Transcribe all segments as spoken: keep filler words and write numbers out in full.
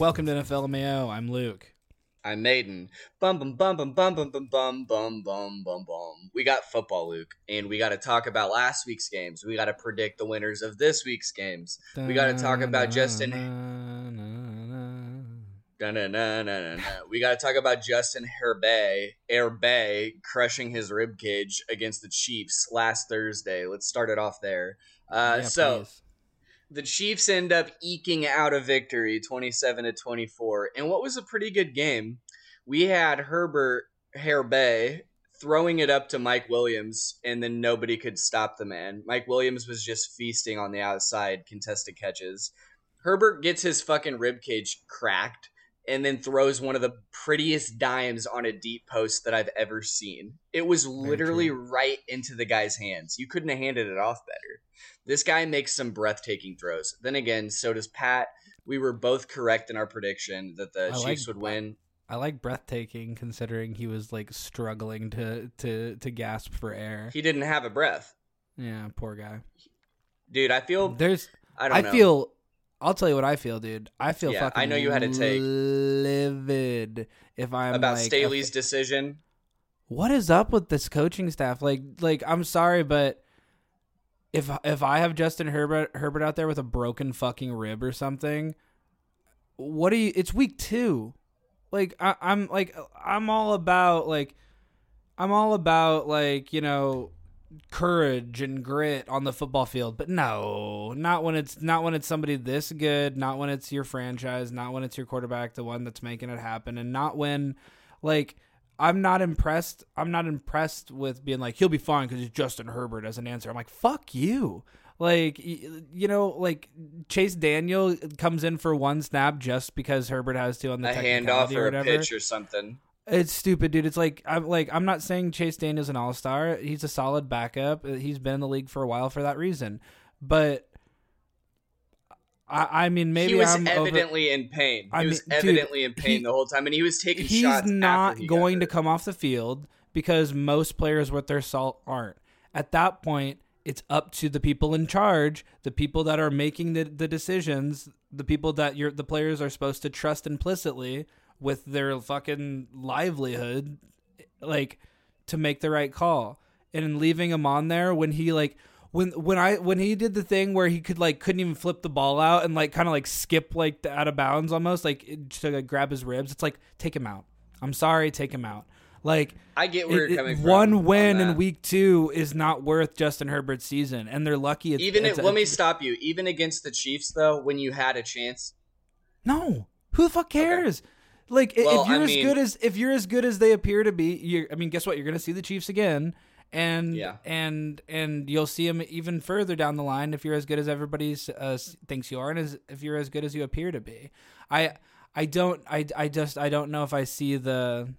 Welcome to N F L M A O. I'm Luke. I'm Maiden. Bum bum bum bum bum bum bum bum bum bum bum bum. We got football, Luke, and we got to talk about last week's games. We got to predict the winners of this week's games. We got to talk about Justin. Na, na, na, na, na. We got to talk about Justin Herbert, Herbert crushing his ribcage against the Chiefs last Thursday. Let's start it off there. Uh, yeah, so please. The Chiefs end up eking out a victory, twenty-seven to twenty-four, and what was a pretty good game. We had Herbert Herbert throwing it up to Mike Williams, and then nobody could stop the man. Mike Williams was just feasting on the outside, contested catches. Herbert gets his fucking ribcage cracked, and then throws one of the prettiest dimes on a deep post that I've ever seen. It was literally right into the guy's hands. You couldn't have handed it off better. This guy makes some breathtaking throws. Then again, so does Pat. We were both correct in our prediction that the I Chiefs like, would win. I like breathtaking considering he was like struggling to, to, to gasp for air. He didn't have a breath. Yeah, poor guy. Dude, I feel... There's. I don't I know. feel... I'll tell you what I feel, dude. I feel yeah, fucking I know you had a take. livid if I'm about like, Staley's okay, decision. What is up with this coaching staff? Like, like I'm sorry, but if if I have Justin Herbert Herbert out there with a broken fucking rib or something, what do you? It's week two. Like I, I'm like I'm all about like I'm all about like you know. courage and grit on the football field, but no, not when it's not when it's somebody this good, not when it's your franchise, not when it's your quarterback, the one that's making it happen, and not when, like, I'm not impressed. I'm not impressed with being like, he'll be fine because it's Justin Herbert as an answer. I'm like, fuck you. Like, you know, like Chase Daniel comes in for one snap just because Herbert has to on the a handoff or, or a pitch or something. It's stupid, dude. It's like I'm like I'm not saying Chase Daniel's an all-star. He's a solid backup. He's been in the league for a while for that reason. But I, I mean, maybe he was I'm evidently over... in pain. He I was mean, evidently dude, in pain he, the whole time, and he was taking he's shots. He's not after he going got hurt. to come off the field because most players with their salt aren't. At that point, it's up to the people in charge, the people that are making the, the decisions, the people that you're the players are supposed to trust implicitly with their fucking livelihood, like, to make the right call. And leaving him on there when he like when when I when he did the thing where he could like couldn't even flip the ball out and like kind of like skip like the out of bounds almost like to like, grab his ribs. It's like, take him out. I'm sorry, take him out. Like, I get where it, you're coming it, from. One win in week two is not worth Justin Herbert's season, and they're lucky. It's, even it's, it, a, let me stop you. Even against the Chiefs though, when you had a chance, no, who the fuck cares? Okay. Like, well, if you're I mean, as good as if you're as good as they appear to be, you I mean, guess what? You're going to see the Chiefs again, and yeah. and and you'll see them even further down the line if you're as good as everybody uh, thinks you are, and as, if you're as good as you appear to be. I I don't I, I just I don't know if I see the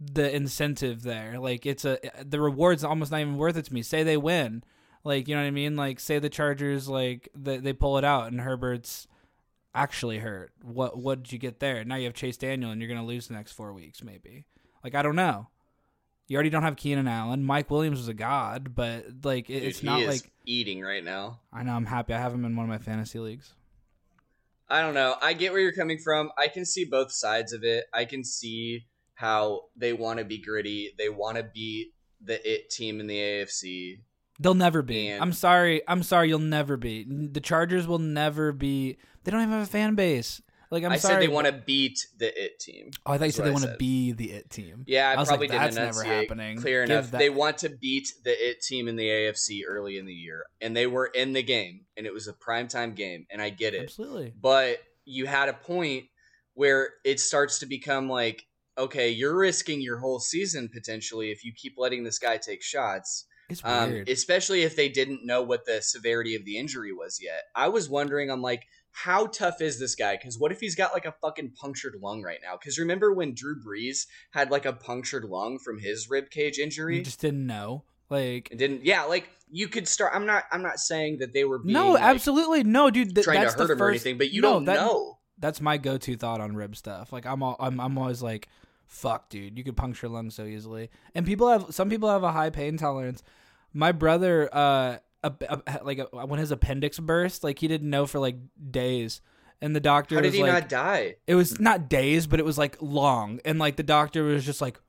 the incentive there. Like, it's a the reward's almost not even worth it to me. Say they win, like, you know what I mean? Like, say the Chargers like they, they pull it out and Herbert's actually hurt. What what did you get there? Now you have Chase Daniel and you're going to lose the next four weeks maybe. Like, I don't know. You already don't have Keenan Allen. Mike Williams was a god, but like it, Dude, it's not he is like eating right now. I know, I'm happy. I have him in one of my fantasy leagues. I don't know. I get where you're coming from. I can see both sides of it. I can see how they want to be gritty. They want to be the it team in the A F C. They'll never be. And I'm sorry. I'm sorry. You'll never be. The Chargers will never be. They don't even have a fan base. Like, I'm I sorry. I said they want to beat the it team. Oh, I thought you said they want to be the it team. Yeah, I, I probably like, didn't enunciate never happening. clear Give enough. That. They want to beat the it team in the A F C early in the year, and they were in the game, and it was a primetime game, and I get it. Absolutely. But you had a point where it starts to become like, okay, you're risking your whole season potentially if you keep letting this guy take shots. It's weird. Um, especially if they didn't know what the severity of the injury was yet. I was wondering, I'm like, how tough is this guy? Because what if he's got like a fucking punctured lung right now? Because remember when Drew Brees had like a punctured lung from his ribcage injury? You just didn't know. Like, it didn't. Yeah, like you could start. I'm not. I'm not saying that they were being no, like, absolutely no, dude. Th- trying that's to hurt the him first, or anything, but you no, don't that, know. That's my go-to thought on rib stuff. Like, I'm all. I'm. I'm always like, fuck, dude, you could puncture lungs so easily. And people have some people have a high pain tolerance. My brother, uh, a, a, like a, when his appendix burst, like he didn't know for like days, And the doctor How did was he like, not die? It was not days, but it was like long. And like the doctor was just like,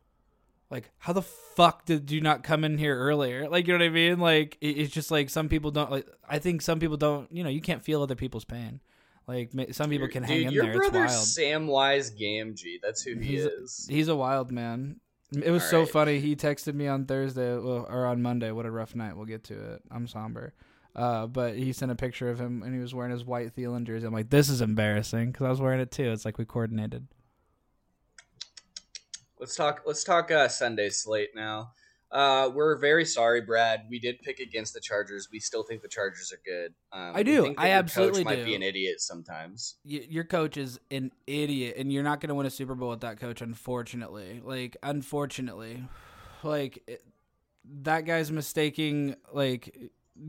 like, how the fuck did you not come in here earlier? Like, you know what I mean? Like, it's just like some people don't, like, I think some people don't, you know, you can't feel other people's pain. Like, some people can dude, hang dude, in your there. Your brother's Samwise Gamgee. That's who he he's, is. He's a wild man. It was All so right. funny. He texted me on Thursday well, or on Monday. What a rough night. We'll get to it. I'm somber. Uh, but he sent a picture of him, and he was wearing his white Thielen jersey. I'm like, this is embarrassing because I was wearing it too. It's like we coordinated. Let's talk. Let's talk uh, Sunday slate now. Uh, we're very sorry, Brad. We did pick against the Chargers. We still think the Chargers are good. Um, I do. I absolutely do. Your coach might be an idiot sometimes. Y- your coach is an idiot, and you're not going to win a Super Bowl with that coach, unfortunately. Like, unfortunately, like it, that guy's mistaking like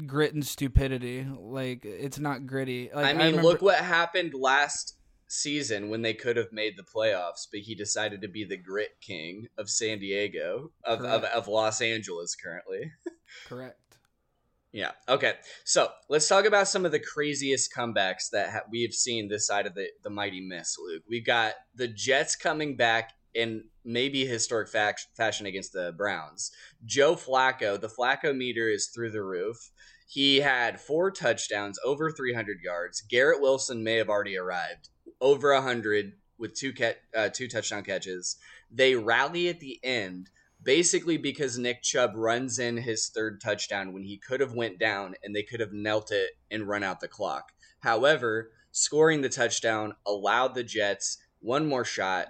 grit and stupidity. Like, it's not gritty. Like, I mean, I remember- look what happened last season when they could have made the playoffs, but he decided to be the grit king of San Diego, of, of, of Los Angeles currently. Correct. Yeah. Okay. So let's talk about some of the craziest comebacks that ha- we have seen this side of the, the mighty miss, Luke. We've got the Jets coming back in maybe historic fa- fashion against the Browns. Joe Flacco, the Flacco meter is through the roof. He had four touchdowns, over three hundred yards. Garrett Wilson may have already arrived. Over one hundred with two ca- uh, two touchdown catches. They rally at the end, basically because Nick Chubb runs in his third touchdown when he could have went down and they could have knelt it and run out the clock. However, scoring the touchdown allowed the Jets one more shot.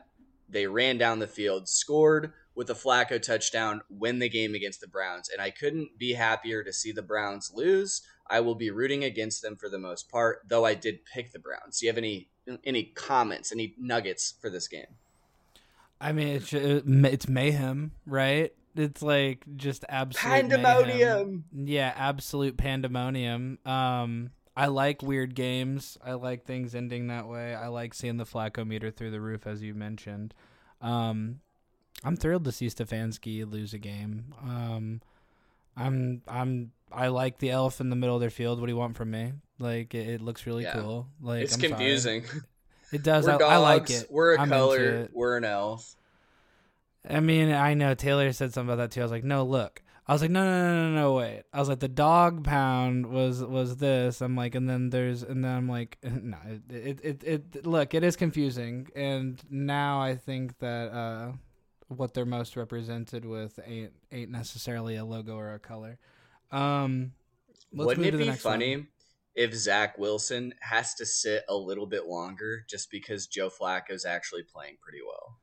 They ran down the field, scored with a Flacco touchdown, win the game against the Browns. And I couldn't be happier to see the Browns lose. I will be rooting against them for the most part, though I did pick the Browns. Do you have any... Any comments, any nuggets for this game? I mean, it's, it's mayhem, right? It's like just absolute pandemonium. Mayhem. Yeah, absolute pandemonium. Um, I like weird games. I like things ending that way. I like seeing the Flacco meter through the roof, as you mentioned. Um, I'm thrilled to see Stefanski lose a game. Um, I'm, I'm, I like the elf in the middle of their field. What do you want from me? Like, it, it looks really yeah. cool. Like, it's I'm confusing. Sorry. It does. We're I, dogs, I like it. We're a I'm color. We're an elf. I mean, I know Taylor said something about that too. I was like, no, look. I was like, no, no, no, no, no, wait. I was like, the dog pound was was this. I'm like, and then there's, and then I'm like, no, it, it, it, it look, it is confusing. And now I think that uh, what they're most represented with ain't ain't necessarily a logo or a color. Um, let's Wouldn't move it to the be next funny? One. If Zach Wilson has to sit a little bit longer just because Joe Flacco is actually playing pretty well.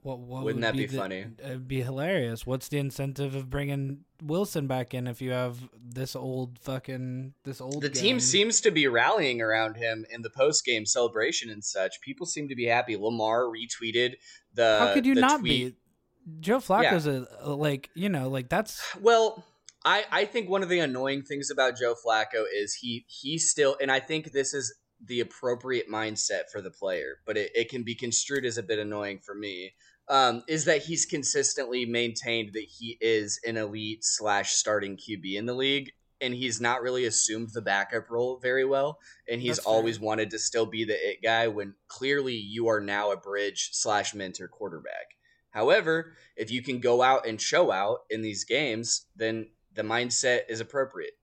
What, what Wouldn't would that be, be the, funny? It'd be hilarious. What's the incentive of bringing Wilson back in if you have this old fucking this old The game? Team seems to be rallying around him in the post-game celebration and such. People seem to be happy. Lamar retweeted the How could you not tweet. be? Joe Flacco's yeah. a, a like, you know, like that's Well, I, I think one of the annoying things about Joe Flacco is he he still, and I think this is the appropriate mindset for the player, but it, it can be construed as a bit annoying for me, um, is that he's consistently maintained that he is an elite slash starting Q B in the league, and he's not really assumed the backup role very well, and he's That's always fair. wanted to still be the it guy when clearly you are now a bridge slash mentor quarterback. However, if you can go out and show out in these games, then the mindset is appropriate.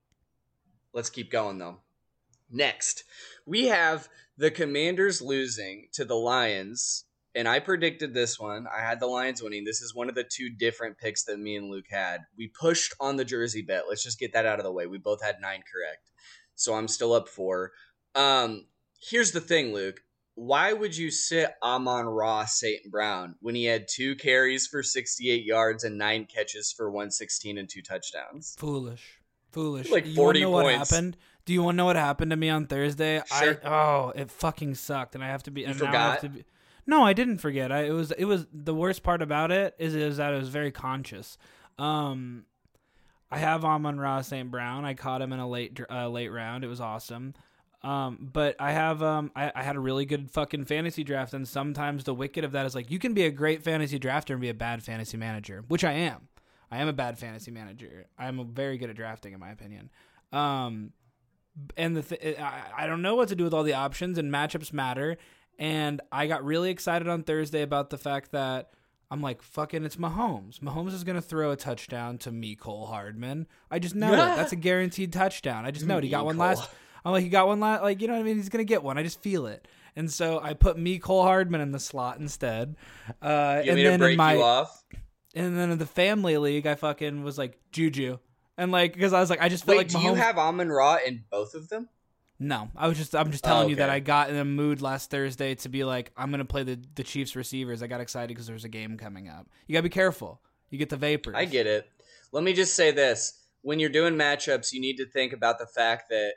Let's keep going, though. Next, we have the Commanders losing to the Lions, and I predicted this one. I had the Lions winning. This is one of the two different picks that me and Luke had. We pushed on the jersey bet. Let's just get that out of the way. We both had nine correct, so I'm still up four. Um, here's the thing, Luke. Why would you sit Amon-Ra Saint Brown when he had two carries for sixty-eight yards and nine catches for one sixteen and two touchdowns? Foolish. Foolish. Like forty you wanna know points. What happened? Do you want to know what happened to me on Thursday? Sure. I Oh, it fucking sucked. And I have to be... You forgot? I have to be, no, I didn't forget. I It was it was the worst part about it is, is that it was very conscious. Um, I have Amon-Ra Saint Brown. I caught him in a late uh, late round. It was awesome. Um, but I have, um, I, I had a really good fucking fantasy draft. And sometimes the wicked of that is like, you can be a great fantasy drafter and be a bad fantasy manager, which I am. I am a bad fantasy manager. I'm very good at drafting in my opinion. Um, and the th- I don't know what to do with all the options, and matchups matter. And I got really excited on Thursday about the fact that I'm like, fucking, it's Mahomes. Mahomes is going to throw a touchdown to Mecole Hardman. I just know yeah. it. That's a guaranteed touchdown. I just know it. He got Mecole. one last. I'm like, he got one last. Like, you know what I mean? He's going to get one. I just feel it. And so I put Mecole Hardman in the slot instead. Uh, you and mean then to break in my, you off? And then in the family league, I fucking was like, Juju. And like, because I was like, I just felt Wait, like Mahomes. Do you have Amon-Ra in both of them? No, I was just I'm just telling oh, okay. you that I got in a mood last Thursday to be like, I'm going to play the, the Chiefs receivers. I got excited because there's a game coming up. You got to be careful. You get the vapors. I get it. Let me just say this. When you're doing matchups, you need to think about the fact that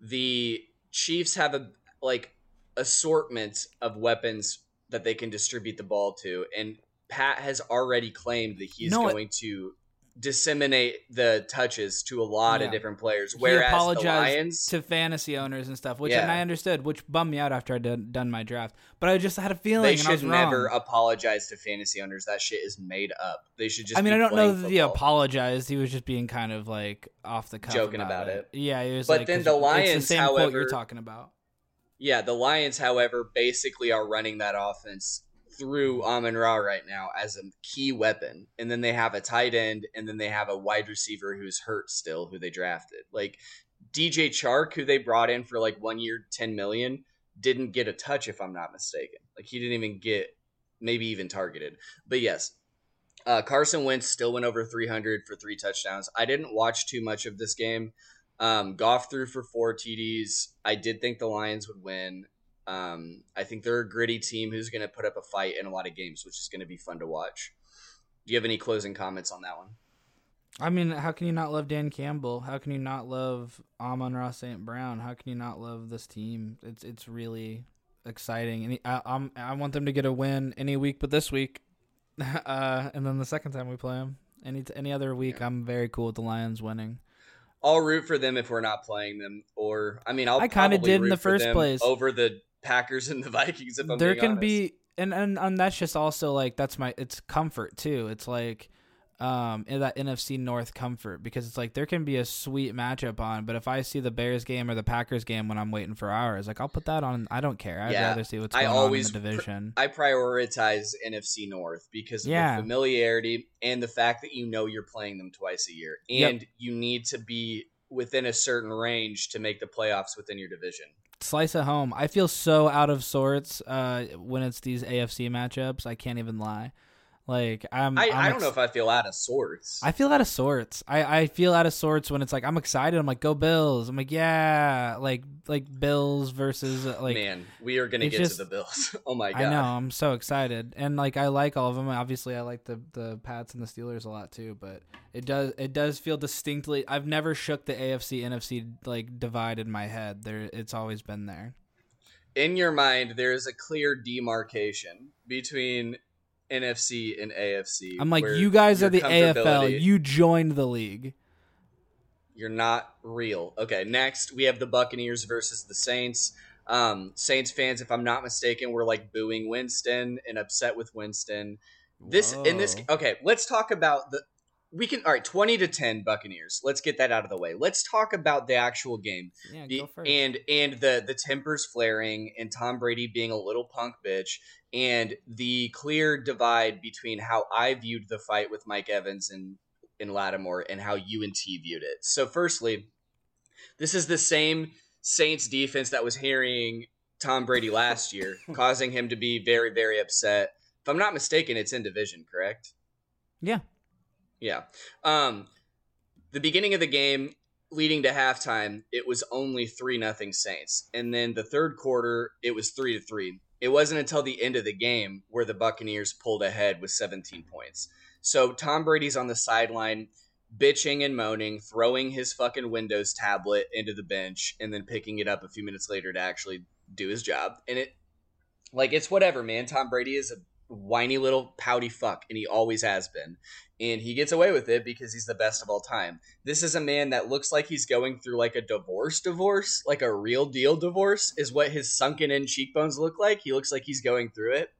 the Chiefs have a like assortment of weapons that they can distribute the ball to. And Pat has already claimed that he's no, going it- to... disseminate the touches to a lot yeah. of different players, whereas he apologized the Lions to fantasy owners and stuff, which yeah. and I understood, which bummed me out after I did, done my draft. But I just had a feeling they and should I was never wrong. Apologize to fantasy owners. That shit is made up. They should just. I mean, be I don't know that football. He apologized. He was just being kind of like off the cuff, joking about, about it. it. Yeah, he was. But like, then the Lions, it's the same however, quote you're talking about. Yeah, the Lions, however, basically are running that offense through Amon-Ra right now as a key weapon, and then they have a tight end, and then they have a wide receiver who's hurt still, who they drafted. Like D J Chark, who they brought in for like one year, ten million, didn't get a touch if I'm not mistaken. Like he didn't even get maybe even targeted. But yes, uh, Carson Wentz still went over three hundred for three touchdowns. I didn't watch too much of this game. Um, Goff threw for four T Ds. I did think the Lions would win. Um, I think they're a gritty team who's going to put up a fight in a lot of games, which is going to be fun to watch. Do you have any closing comments on that one? I mean, how can you not love Dan Campbell? How can you not love Amon-Ra Saint Brown? How can you not love this team? It's it's really exciting, and I I'm, I want them to get a win any week, but this week, uh, and then the second time we play them, any any other week, yeah. I'm very cool with the Lions winning. I'll root for them if we're not playing them, or I mean, I'll I kind of did root in the first place over the Packers and the Vikings, if I'm there being honest. There can be, and, and and that's just also like, that's my, it's comfort too. It's like um in that N F C North comfort, because it's like there can be a sweet matchup on, but if I see the Bears game or the Packers game when I'm waiting for hours, like I'll put that on. I don't care. I'd yeah, rather see what's going I always on in the division. Pr- I prioritize N F C North because of yeah. the familiarity and the fact that you know you're playing them twice a year, and yep. you need to be within a certain range to make the playoffs within your division. Slice at home. I feel so out of sorts uh, when it's these A F C matchups. I can't even lie. Like I'm. I, I'm I don't ex- know if I feel out of sorts. I feel out of sorts. I, I feel out of sorts when it's like I'm excited. I'm like, go Bills. I'm like, yeah, like like Bills versus like. Man, we are gonna get just, to the Bills. Oh my god! I know. I'm so excited, and like I like all of them. Obviously, I like the the Pats and the Steelers a lot too. But it does it does feel distinctly. I've never shook the A F C N F C like divide in my head. There, it's always been there. In your mind, there is a clear demarcation between N F C and A F C. I'm like, you guys are the A F L. You joined the league. You're not real. Okay, next we have the Buccaneers versus the Saints. Um, Saints fans, if I'm not mistaken, were like booing Winston and upset with Winston. This Whoa. in this. Okay, let's talk about the. We can all right. twenty to ten Buccaneers. Let's get that out of the way. Let's talk about the actual game. Yeah, the, go first. And and the the tempers flaring and Tom Brady being a little punk bitch, and the clear divide between how I viewed the fight with Mike Evans and and Lattimore and how you and T viewed it. So, firstly, this is the same Saints defense that was harrying Tom Brady last year, causing him to be very very upset. If I'm not mistaken, it's in division, correct? Yeah. Yeah. Um, the beginning of the game leading to halftime, it was only three nothing Saints. And then the third quarter, it was three to three. It wasn't until the end of the game where the Buccaneers pulled ahead with seventeen points. So Tom Brady's on the sideline bitching and moaning, throwing his fucking Windows tablet into the bench and then picking it up a few minutes later to actually do his job. And it like it's whatever, man. Tom Brady is a whiny little pouty fuck, and he always has been, and he gets away with it because he's the best of all time. This is a man that looks like he's going through like a divorce divorce like a real deal divorce is what his sunken in cheekbones look like. He looks like he's going through it.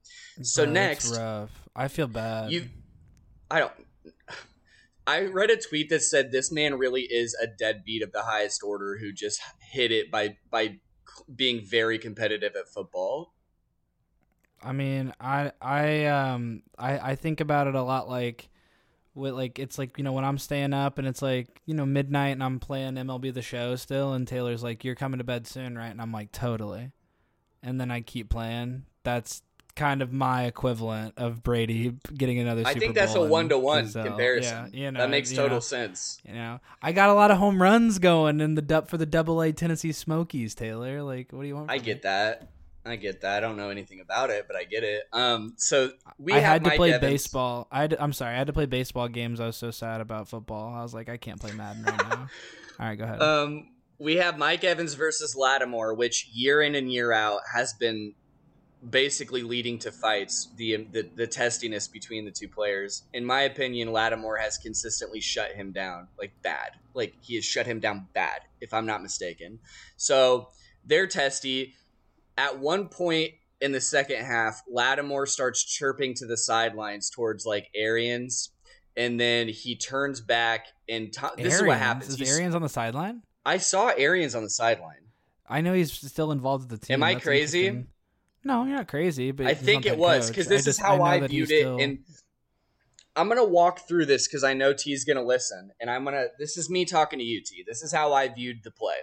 So Bro, next rough. I feel bad. You I don't I read a tweet that said this man really is a deadbeat of the highest order who just hit it by by being very competitive at football. I mean, I I um I, I think about it a lot, like with like it's like, you know, when I'm staying up and it's like, you know, midnight and I'm playing M L B The Show still, and Taylor's like, "You're coming to bed soon, right?" And I'm like, "Totally." And then I keep playing. That's kind of my equivalent of Brady getting another Super Bowl. I think that's Bowl a one-to-one Giselle. comparison. Yeah, you know, that makes total you know, sense. You know, I got a lot of home runs going in the du- for the double A Tennessee Smokies, Taylor. Like, what do you want from I get me? that. I get that. I don't know anything about it, but I get it. Um, so we I have had to Mike play Evans. baseball. I had to, I'm sorry. I had to play baseball games. I was so sad about football. I was like, I can't play Madden right now. All right, go ahead. Um, we have Mike Evans versus Lattimore, which year in and year out has been basically leading to fights, the, the the testiness between the two players. In my opinion, Lattimore has consistently shut him down, like bad. Like he has shut him down bad, if I'm not mistaken. So they're testy. At one point in the second half, Lattimore starts chirping to the sidelines towards like Arians, and then he turns back and to- this is what happens. Is Arians on the sideline? I saw Arians on the sideline. I know he's still involved with the team. Am I That's crazy? No, you're not crazy. But I think it was because this just, is how I, I viewed it, still... and I'm gonna walk through this because I know T's gonna listen, and I'm gonna. This is me talking to you, T. This is how I viewed the play.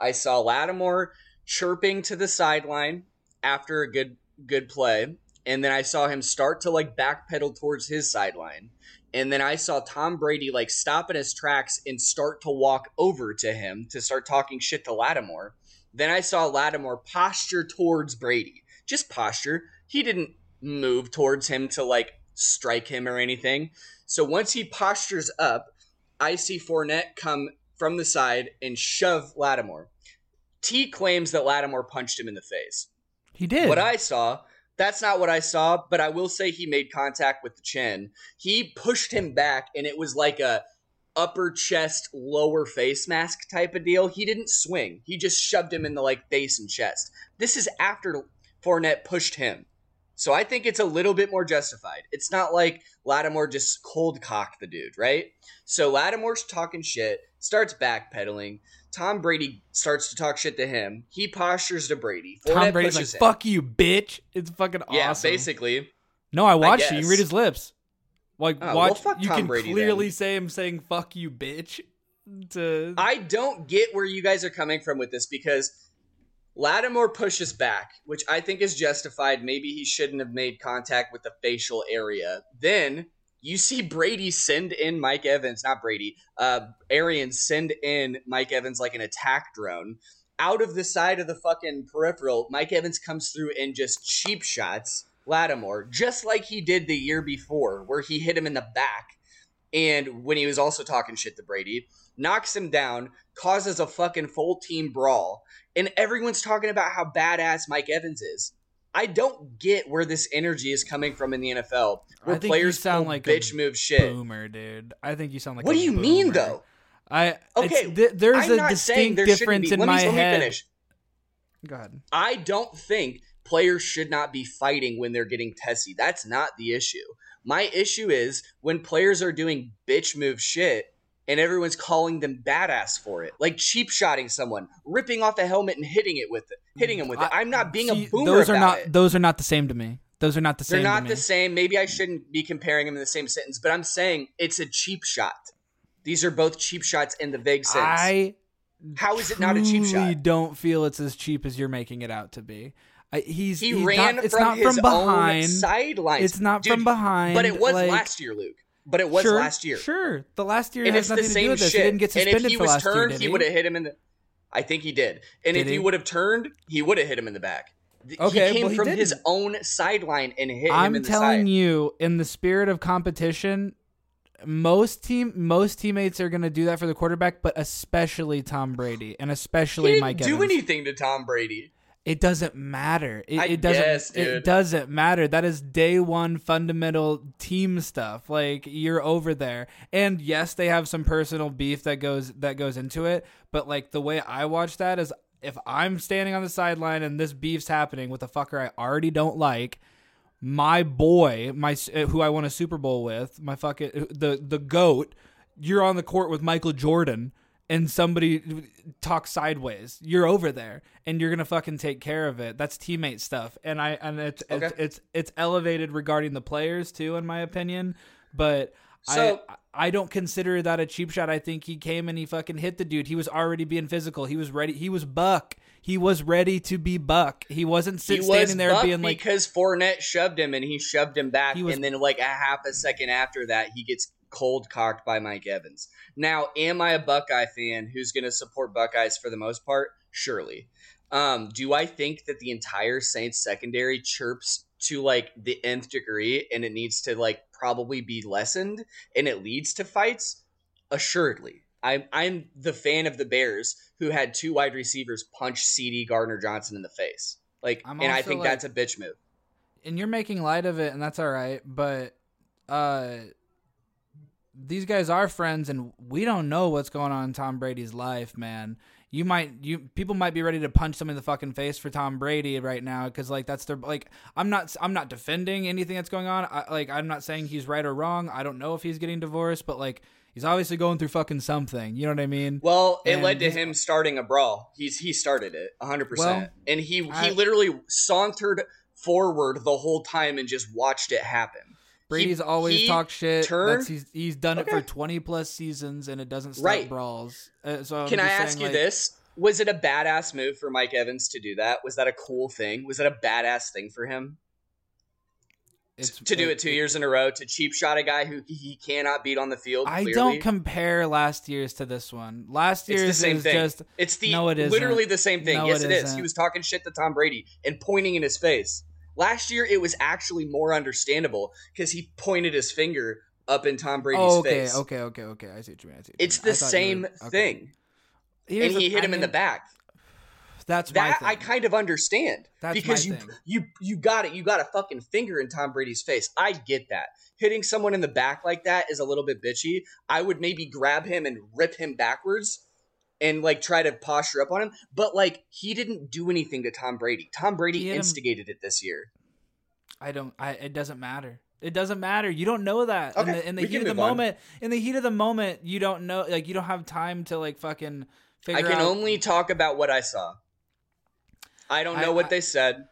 I saw Lattimore chirping to the sideline after a good good play, and then I saw him start to like backpedal towards his sideline, and then I saw Tom Brady like stop in his tracks and start to walk over to him to start talking shit to Lattimore. Then I saw Lattimore posture towards Brady, just posture. He didn't move towards him to like strike him or anything. So once he postures up, I see Fournette come from the side and shove Lattimore. T claims that Lattimore punched him in the face. He did. What I saw, that's not what I saw, but I will say he made contact with the chin. He pushed him back, and it was like a upper chest, lower face mask type of deal. He didn't swing. He just shoved him in the like face and chest. This is after Fournette pushed him. So I think it's a little bit more justified. It's not like Lattimore just cold cocked the dude, right? So Lattimore's talking shit, starts backpedaling. Tom Brady starts to talk shit to him. He postures to Brady. Fournette Tom Brady's like, him. "Fuck you, bitch." It's fucking yeah, awesome. Yeah, basically. No, I watched I it. You read his lips. Like, oh, watch. Well, fuck you Tom can Brady, clearly then. say him saying "fuck you, bitch." To... I don't get where you guys are coming from with this, because Lattimore pushes back, which I think is justified. Maybe he shouldn't have made contact with the facial area. Then you see Brady send in Mike Evans, not Brady, uh, Arians send in Mike Evans like an attack drone. Out of the side of the fucking peripheral, Mike Evans comes through and just cheap shots Lattimore, just like he did the year before, where he hit him in the back. And when he was also talking shit to Brady, knocks him down, causes a fucking full team brawl. And everyone's talking about how badass Mike Evans is. I don't get where this energy is coming from in the N F L, where I think players you sound like bitch a move shit. Boomer, dude. I think you sound like. What a do you boomer. mean, though? I okay. Th- there's I'm a distinct there difference in let my me, head. Let me finish. Go ahead. I don't think players should not be fighting when they're getting testy. That's not the issue. My issue is when players are doing bitch move shit and everyone's calling them badass for it, like cheap shotting someone, ripping off a helmet and hitting it with it, hitting him with I, it. I'm not being see, a boomer. Those are about not. It. Those are not the same to me. Those are not the They're same. They're not to me. the same. Maybe I shouldn't be comparing them in the same sentence, but I'm saying it's a cheap shot. These are both cheap shots in the vague sense. I how is it not a cheap shot? I don't feel it's as cheap as you're making it out to be. I, he's he he's ran not, it's from not his from behind. own sidelines. It's not Dude, from behind, but it was like, last year, Luke. But it was sure, last year. Sure, the last year and has it's nothing the same to do with this. Shit. He didn't get suspended and if he for was last turned, year, he, he would have hit him in the. I think he did. And did if he, he would have turned, he would have hit him in the back. Okay, he came well, he from didn't. his own sideline and hit I'm him in the side. I'm telling you, in the spirit of competition, most team, most teammates are going to do that for the quarterback, but especially Tom Brady and especially Mike Evans. He didn't do anything to Tom Brady. It doesn't matter. It, I it doesn't. Guess, dude. It doesn't matter. That is day one fundamental team stuff. Like you're over there, and yes, they have some personal beef that goes that goes into it. But like the way I watch that is, if I'm standing on the sideline and this beef's happening with a fucker I already don't like, my boy, my who I won a Super Bowl with, my fucking the the GOAT you're on the court with Michael Jordan and somebody talks sideways, you're over there and you're going to fucking take care of it. That's teammate stuff. And I, and it's, okay. it's, it's, it's elevated regarding the players too, in my opinion, but so, I, I don't consider that a cheap shot. I think he came and he fucking hit the dude. He was already being physical. He was ready. He was buck. He was ready to be buck. He wasn't sitting was there being like, because Fournette shoved him and he shoved him back. Was, and then like a half a second after that, he gets cold cocked by Mike Evans. Now, am I a Buckeye fan who's going to support Buckeyes for the most part? Surely. Um, do I think that the entire Saints secondary chirps to like the nth degree and it needs to like probably be lessened and it leads to fights? Assuredly. I'm, I'm the fan of the Bears who had two wide receivers punch C D Gardner-Johnson in the face. Like, I'm and I think like, that's a bitch move. And you're making light of it, and that's all right. But uh, these guys are friends, and we don't know what's going on in Tom Brady's life, man. You might, you people might be ready to punch them in the fucking face for Tom Brady right now because like that's their like. I'm not, I'm not defending anything that's going on. I, like, I'm not saying he's right or wrong. I don't know if he's getting divorced, but like. He's obviously going through fucking something. You know what I mean? Well, it and led to him starting a brawl. He's he started it one hundred percent. Well, and he, I, he literally sauntered forward the whole time and just watched it happen. Brady's he, always he talked shit. That's, he's, he's done okay. it for twenty plus seasons and it doesn't stop right. brawls. Uh, so Can I ask you like, this? Was it a badass move for Mike Evans to do that? Was that a cool thing? Was that a badass thing for him? It's, to do it two it, years in a row, to cheap shot a guy who he cannot beat on the field. Clearly. I don't compare last year's to this one. Last year's it's the same is thing. Just it's the no, it literally the same thing. No, yes, it, it is. He was talking shit to Tom Brady and pointing in his face. Last year, it was actually more understandable because he pointed his finger up in Tom Brady's oh, okay, face. Okay, okay, okay, okay. I see what you mean. I see what it's you mean. the same were, thing, okay. and he a, hit him I mean, in the back. That's that my thing. I kind of understand That's because you, you you got it. You got a fucking finger in Tom Brady's face. I get that. Hitting someone in the back like that is a little bit bitchy. I would maybe grab him and rip him backwards and like try to posture up on him. But like he didn't do anything to Tom Brady. Tom Brady instigated it this year. I don't. I, it doesn't matter. It doesn't matter. You don't know that okay. in the, in the heat of the moment. On. In the heat of the moment, you don't know. Like you don't have time to like fucking figure out. I can out. only talk about what I saw. I don't know I, what they said.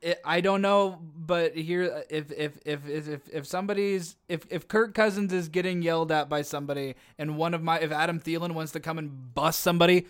It, I don't know, but here, if if if if if somebody's if if Kirk Cousins is getting yelled at by somebody, and one of my if Adam Thielen wants to come and bust somebody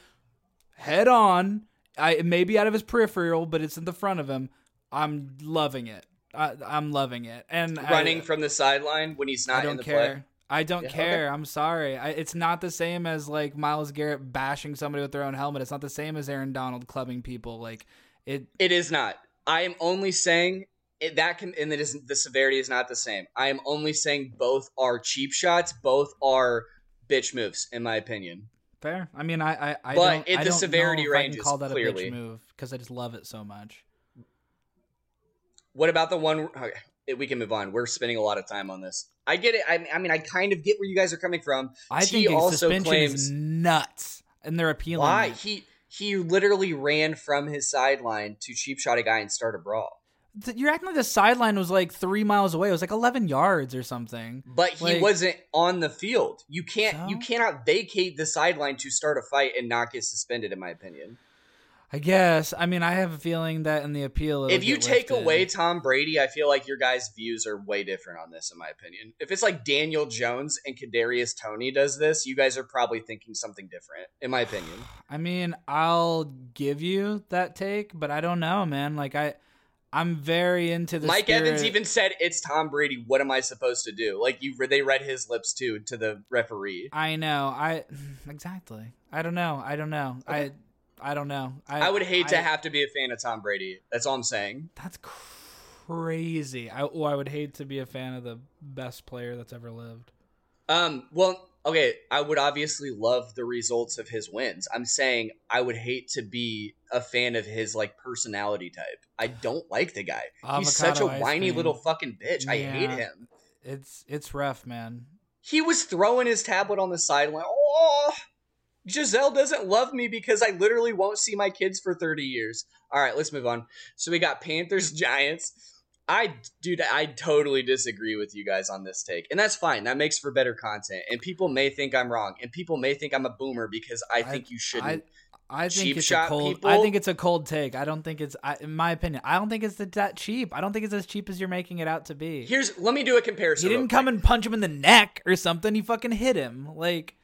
head on, I it may be out of his peripheral, but it's in the front of him. I'm loving it. I, I'm loving it. And running I, from the sideline when he's not I don't in the care. play. I don't yeah, care. Okay. I'm sorry. I, it's not the same as like Miles Garrett bashing somebody with their own helmet. It's not the same as Aaron Donald clubbing people like. It, it is not. I am only saying it, that can, and it is, the severity is not the same. I am only saying both are cheap shots. Both are bitch moves, in my opinion. Fair. I mean, I, I, I but don't, it, I the don't severity know if range I can call that clearly. a bitch move because I just love it so much. What about the one? Okay, we can move on. We're spending a lot of time on this. I get it. I, I mean, I kind of get where you guys are coming from. I T think his suspension claims, is nuts, and they're appealing. Why that. he? He literally ran from his sideline to cheap shot a guy and start a brawl. You're acting like the sideline was like three miles away. It was like eleven yards or something. But he like, wasn't on the field. You can't, so? you cannot vacate the sideline to start a fight and not get suspended, in my opinion. I guess. I mean, I have a feeling that in the appeal, if you take lifted. away Tom Brady, I feel like your guys' views are way different on this, in my opinion. If it's like Daniel Jones and Kadarius Toney does this, you guys are probably thinking something different, in my opinion. I mean, I'll give you that take, but I don't know, man. Like I, I'm very into the. Mike spirit. Evans even said, "It's Tom Brady. What am I supposed to do?" Like you, they read his lips too to the referee. I know. I exactly. I don't know. I don't know. Okay. I. I don't know. I, I would hate I, to have to be a fan of Tom Brady. That's all I'm saying. That's crazy. I, oh, I would hate to be a fan of the best player that's ever lived. Um. Well, okay. I would obviously love the results of his wins. I'm saying I would hate to be a fan of his like personality type. I don't like the guy. Avocado He's such a whiny cream. little fucking bitch. Yeah. I hate him. It's it's rough, man. He was throwing his tablet on the sideline. Oh. Giselle doesn't love me because I literally won't see my kids for thirty years. All right, let's move on. So we got Panthers, Giants. I, dude, I totally disagree with you guys on this take, and that's fine. That makes for better content, and people may think I'm wrong, and people may think I'm a boomer because I think I, you shouldn't. I, I think cheap it's shot a cold. People. I think it's a cold take. I don't think it's, I, in my opinion, I don't think it's that cheap. I don't think it's as cheap as you're making it out to be. Here's, let me do a comparison. He didn't come and punch him in the neck or something. He fucking hit him. Like,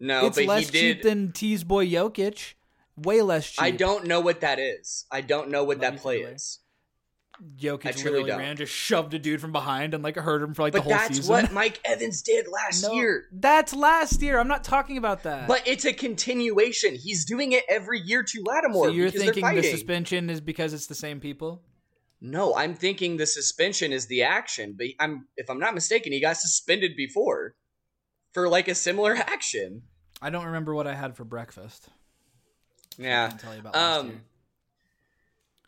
no, it's but less he did. Cheap than T's boy Jokic. Way less cheap. I don't know what that is. I don't know what let that play is. Jokic literally don't. ran, just shoved a dude from behind and like hurt him for like but the whole season. But that's what Mike Evans did last no, year. That's last year. I'm not talking about that. But it's a continuation. He's doing it every year to Lattimore. So you're thinking the suspension is because it's the same people? No, I'm thinking the suspension is the action. But I'm, if I'm not mistaken, he got suspended before for like a similar action. I don't remember what I had for breakfast. Yeah. I can tell you about last um, year.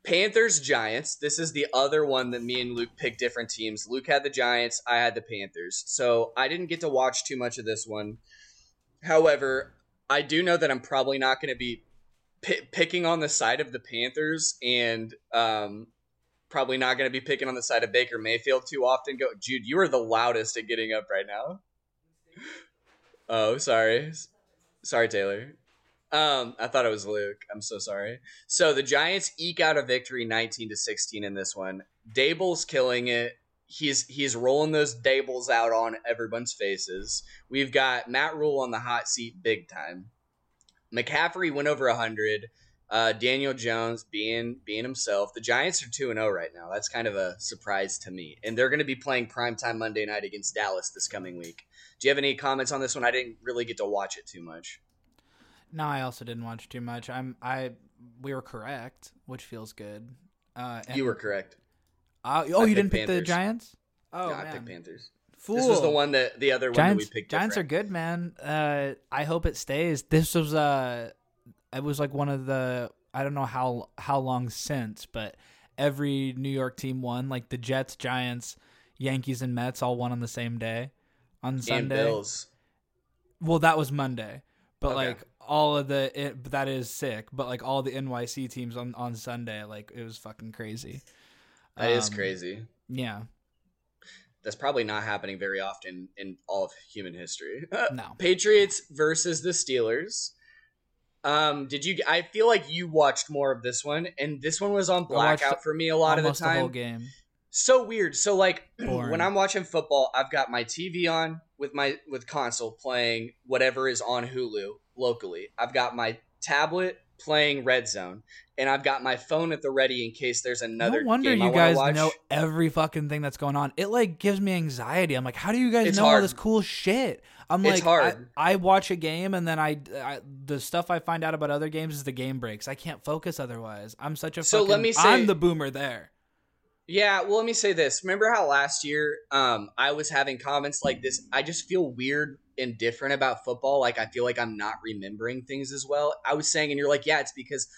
Panthers, Giants. This is the other one that me and Luke picked different teams. Luke had the Giants. I had the Panthers. So I didn't get to watch too much of this one. However, I do know that I'm probably not going to be p- picking on the side of the Panthers and um, probably not going to be picking on the side of Baker Mayfield too often. Go, Jude, you are the loudest at getting up right now. Oh, sorry. Sorry, Taylor. Um, I thought it was Luke. I'm so sorry. So the Giants eke out a victory nineteen to sixteen in this one. Dable's killing it. He's he's rolling those Dables out on everyone's faces. We've got Matt Rule on the hot seat big time. McCaffrey went over one hundred. Uh, Daniel Jones being being himself. The Giants are two and oh right now. That's kind of a surprise to me. And they're going to be playing primetime Monday night against Dallas this coming week. Do you have any comments on this one? I didn't really get to watch it too much. No, I also didn't watch too much. I'm I we were correct, which feels good. Uh, and you were correct. Uh, oh, I you didn't pick Panthers. The Giants? Oh, no, man. I picked Panthers. Fool. This was the one that the other Giants, one that we picked. Giants different. Are good, man. Uh, I hope it stays. This was uh, it was like one of the I don't know how how long since, but every New York team won. Like the Jets, Giants, Yankees, and Mets all won on the same day on Sunday. And Bills. Well, that was Monday, but okay. like. All of the it, that is sick, but like all the N Y C teams on, on Sunday, like it was fucking crazy. That um, is crazy. Yeah, that's probably not happening very often in all of human history. No, Patriots versus the Steelers. Um, did you? I feel like you watched more of this one, and this one was on blackout for me a lot of the time. The whole game. So weird. So like when I'm watching football, I've got my T V on with my with console playing whatever is on Hulu. Locally, I've got my tablet playing Red Zone, and I've got my phone at the ready in case there's another. No wonder game you I guys watch. Know every fucking thing that's going on. It like gives me anxiety. I'm like, how do you guys it's know hard. All this cool shit? I'm it's like, hard. I, I watch a game and then I, I the stuff I find out about other games is the game breaks. I can't focus otherwise. I'm such a so fucking, let me say, I'm the boomer there. Yeah, well, let me say this. Remember how last year um, I was having comments like this? I just feel weird and different about football. Like, I feel like I'm not remembering things as well. I was saying, and you're like, yeah, it's because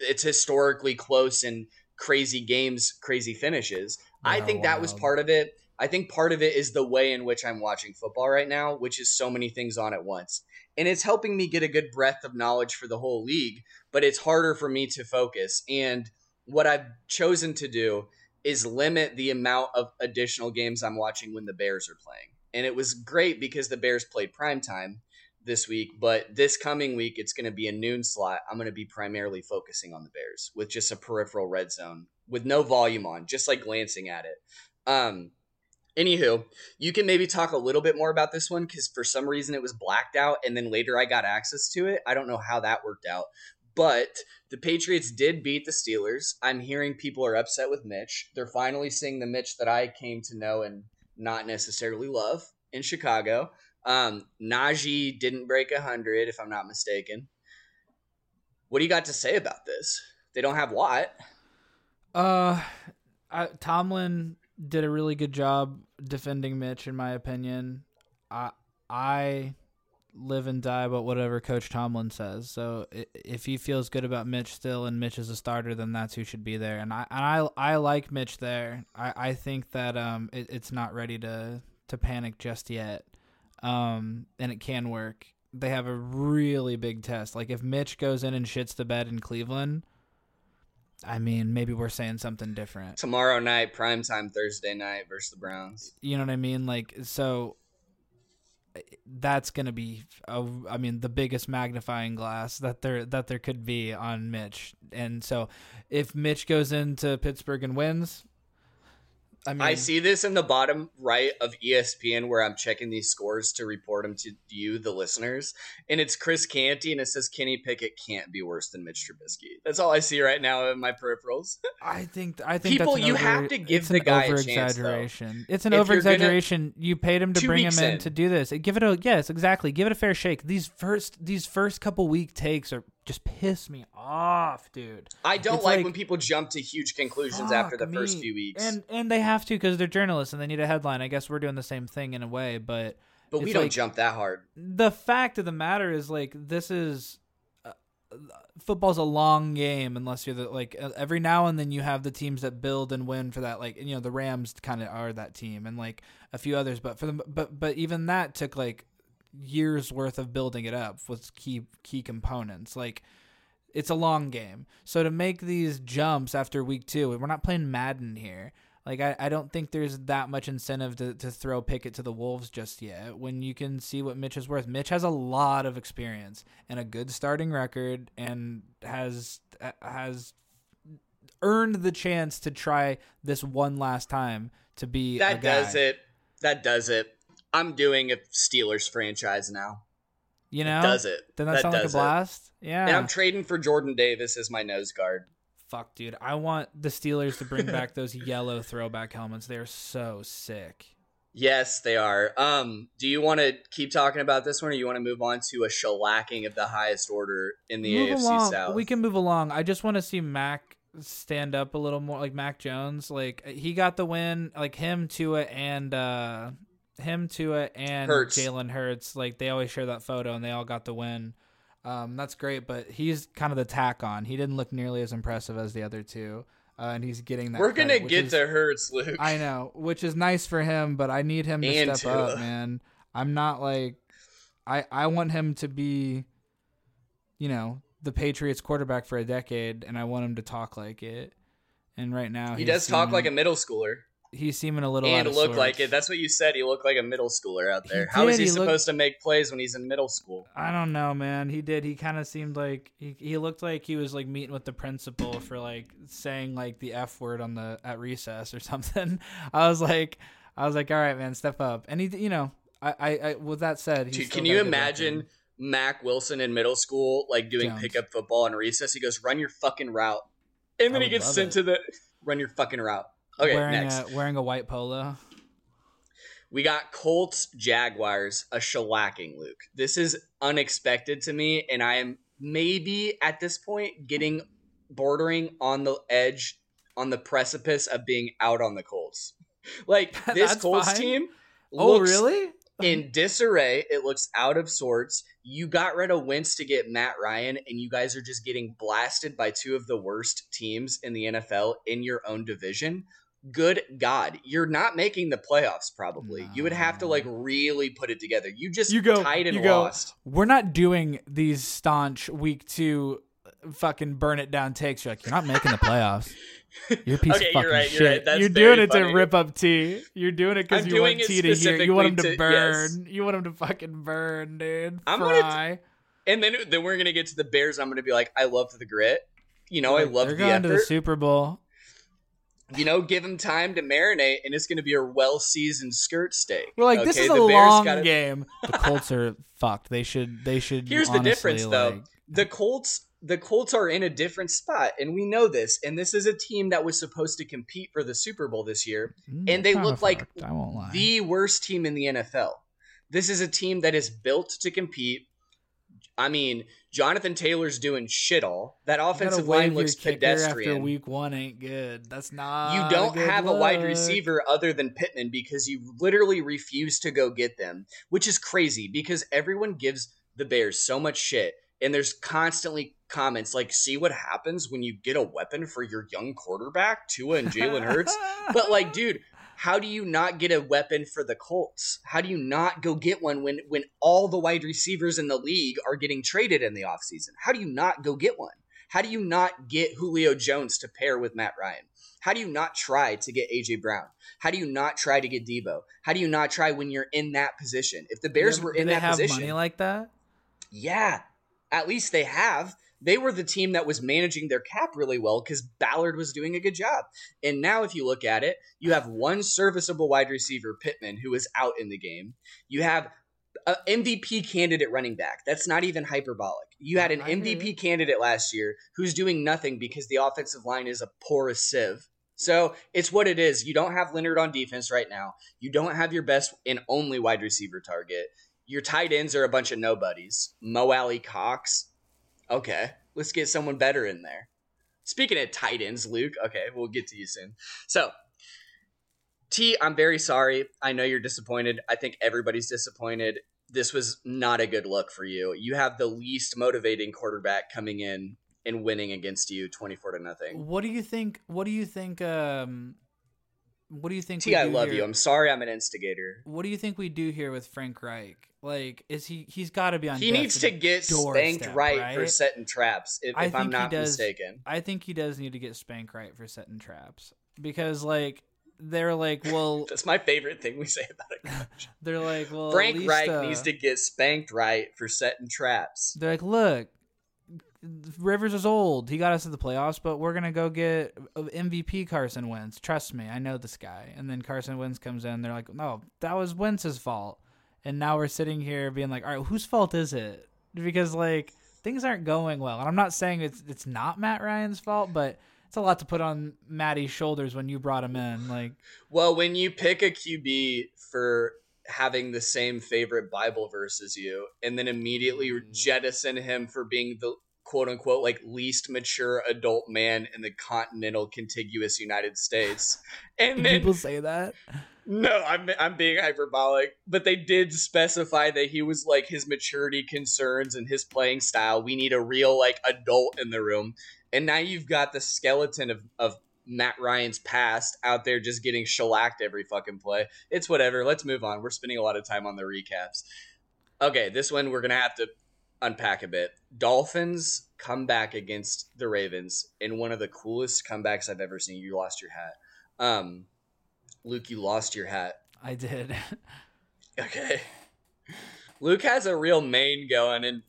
it's historically close and crazy games, crazy finishes. Oh, I think wow. that was part of it. I think part of it is the way in which I'm watching football right now, which is so many things on at once. And it's helping me get a good breadth of knowledge for the whole league, but it's harder for me to focus. And what I've chosen to do is limit the amount of additional games I'm watching when the Bears are playing. And it was great because the Bears played primetime this week, but this coming week, it's going to be a noon slot. I'm going to be primarily focusing on the Bears with just a peripheral Red Zone with no volume on, just like glancing at it. Um, anywho, you can maybe talk a little bit more about this one because for some reason it was blacked out and then later I got access to it. I don't know how that worked out. But the Patriots did beat the Steelers. I'm hearing people are upset with Mitch. They're finally seeing the Mitch that I came to know and not necessarily love in Chicago. Um, Najee didn't break one hundred, if I'm not mistaken. What do you got to say about this? They don't have Watt. Uh, I, Tomlin did a really good job defending Mitch, in my opinion. I... I... live and die about whatever Coach Tomlin says. So if he feels good about Mitch still and Mitch is a starter, then that's who should be there. And I and I, I like Mitch there. I, I think that um it, it's not ready to, to panic just yet. Um and it can work. They have a really big test. Like if Mitch goes in and shits the bed in Cleveland, I mean, maybe we're saying something different. Tomorrow night, primetime Thursday night versus the Browns. You know what I mean? Like, so that's going to be, a, I mean, the biggest magnifying glass that there that there could be on Mitch. And so if Mitch goes into Pittsburgh and wins, I mean. I see this in the bottom right of E S P N where I'm checking these scores to report them to you, the listeners. And it's Chris Canty, and it says Kenny Pickett can't be worse than Mitch Trubisky. That's all I see right now in my peripherals. I think I think people, that's you over, have to give the guy a chance, though. It's an if over-exaggeration. Gonna, you paid him to bring him in, in to do this. Give it a yes, exactly. Give it a fair shake. These first these first couple week takes are just piss me off, dude. I don't like, like when people jump to huge conclusions after the me. first few weeks. And and they have to because they're journalists and they need a headline. I guess we're doing the same thing in a way, but But we don't like, jump that hard. The fact of the matter is, like, this is uh, football's a long game unless you're the, like, every now and then you have the teams that build and win for that, like, you know, the Rams kind of are that team and like a few others, but for them but but even that took like years worth of building it up with key key components. Like, it's a long game, so to make these jumps after week two, we're not playing Madden here. Like, I, I don't think there's that much incentive to, to throw Pickett to the wolves just yet when you can see what Mitch is worth. Mitch has a lot of experience and a good starting record and has has earned the chance to try this one last time to be that a guy. does it that does it I'm doing a Steelers franchise now. You know? It does it. Doesn't that, that sound does like a blast? It. Yeah. And I'm trading for Jordan Davis as my nose guard. Fuck, dude. I want the Steelers to bring back those yellow throwback helmets. They're so sick. Yes, they are. Um, do you want to keep talking about this one, or you want to move on to a shellacking of the highest order in the move A F C along. South? We can move along. I just want to see Mac stand up a little more, like Mac Jones. Like, he got the win, like him, Tua, and... Uh, Him, Tua, and Jalen Hurts, like, they always share that photo, and they all got the win. Um, that's great, but he's kind of the tack on. He didn't look nearly as impressive as the other two, uh, and he's getting that. We're going to get is, to Hurts, Luke. I know, which is nice for him, but I need him to and step Tua. up, man. I'm not like I, – I want him to be, you know, the Patriots quarterback for a decade, and I want him to talk like it. And right now – He does talk like a middle schooler. He's seeming a little and out of look sorts. like it. That's what you said. He looked like a middle schooler out there. How is he, he supposed looked... to make plays when he's in middle school? I don't know, man. He did. He kind of seemed like he, he looked like he was like meeting with the principal for like saying like the F word on the at recess or something. I was like, I was like, all right, man, step up. And he, you know, I, I, I with that said, dude, can you imagine Mac Wilson in middle school like doing Jones. pickup football in recess? He goes, "Run your fucking route," and then he gets sent it. to the "Run your fucking route." Okay, wearing next. A, wearing a white polo. We got Colts, Jaguars, a shellacking, Luke. This is unexpected to me, and I am maybe at this point getting bordering on the edge, on the precipice of being out on the Colts. Like, this Colts fine. team looks oh, really? in disarray. It looks out of sorts. You got rid of Wentz to get Matt Ryan, and you guys are just getting blasted by two of the worst teams in the N F L in your own division. Good God, you're not making the playoffs. Probably no. You would have to like really put it together. You just you go, tied and you go, lost. We're not doing these staunch week two fucking burn it down takes. You're like, you're not making the playoffs. You're a piece okay, of fucking right, shit. You're, right. That's you're doing it funny. to rip up T. You're doing it because you want T to hear. You want him to, to burn. Yes. You want him to fucking burn, dude. I'm Fry. Gonna t- and then then we're gonna get to the Bears. I'm gonna be like, I love the grit. You know, like, I love. They're the going effort. to the Super Bowl. You know, give him time to marinate, and it's going to be a well-seasoned skirt steak. We're like, okay, this is a the Bears long gotta... game. The Colts are fucked. They should. They should. Here's honestly, the difference, like... though. The Colts. The Colts are in a different spot, and we know this. And this is a team that was supposed to compete for the Super Bowl this year, mm, and they look like the worst team in the N F L. This is a team that is built to compete. I mean, Jonathan Taylor's doing shit all. That offensive line looks pedestrian. After week one ain't good. That's not. You don't a have look. a wide receiver other than Pittman because you literally refuse to go get them, which is crazy because everyone gives the Bears so much shit, and there's constantly comments like, see what happens when you get a weapon for your young quarterback, Tua and Jalen Hurts. But like, dude, how do you not get a weapon for the Colts? How do you not go get one when when all the wide receivers in the league are getting traded in the offseason? How do you not go get one? How do you not get Julio Jones to pair with Matt Ryan? How do you not try to get A J Brown? How do you not try to get Deebo? How do you not try when you're in that position? If the Bears yeah, were in that position. Did they have money like that? Yeah, at least they have. They were the team that was managing their cap really well because Ballard was doing a good job. And now if you look at it, you have one serviceable wide receiver, Pittman, who is out in the game. You have an M V P candidate running back. That's not even hyperbolic. You had an M V P candidate last year who's doing nothing because the offensive line is a porous sieve. So it's what it is. You don't have Leonard on defense right now. You don't have your best and only wide receiver target. Your tight ends are a bunch of nobodies. Mo Alley Cox. Okay, let's get someone better in there. Speaking of tight ends, Luke. Okay, we'll get to you soon. So, T, I'm very sorry. I know you're disappointed. I think everybody's disappointed. This was not a good look for you. You have the least motivating quarterback coming in and winning against you twenty-four to nothing. What do you think? What do you think? Um, what do you think? T, I love you. I'm sorry. I'm an instigator. What do you think we do here with Frank Reich? Like, is he? He's got to be on. He needs to get spanked right, right for setting traps. If, if I'm not does, mistaken, I think he does need to get spanked right for setting traps because, like, they're like, well, that's my favorite thing we say about it. They're like, well, Frank at least, Reich uh, needs to get spanked right for setting traps. They're like, look, Rivers is old. He got us to the playoffs, but we're gonna go get M V P Carson Wentz. Trust me, I know this guy. And then Carson Wentz comes in. They're like, no, that was Wentz's fault. And now we're sitting here being like, all right, whose fault is it? Because, like, things aren't going well. And I'm not saying it's it's not Matt Ryan's fault, but it's a lot to put on Matty's shoulders when you brought him in. Like, well, when you pick a Q B for having the same favorite Bible verse as you and then immediately jettison him for being the quote-unquote, like, least mature adult man in the continental contiguous United States. And then, people say that? No, I'm I'm being hyperbolic, but they did specify that he was, like, his maturity concerns and his playing style. We need a real, like, adult in the room. And now you've got the skeleton of, of Matt Ryan's past out there just getting shellacked every fucking play. It's whatever. Let's move on. We're spending a lot of time on the recaps. Okay, this one we're going to have to unpack a bit. Dolphins come back against the Ravens in one of the coolest comebacks I've ever seen. You lost your hat. Um, Luke, you lost your hat. I did. Okay. Luke has a real mane going, and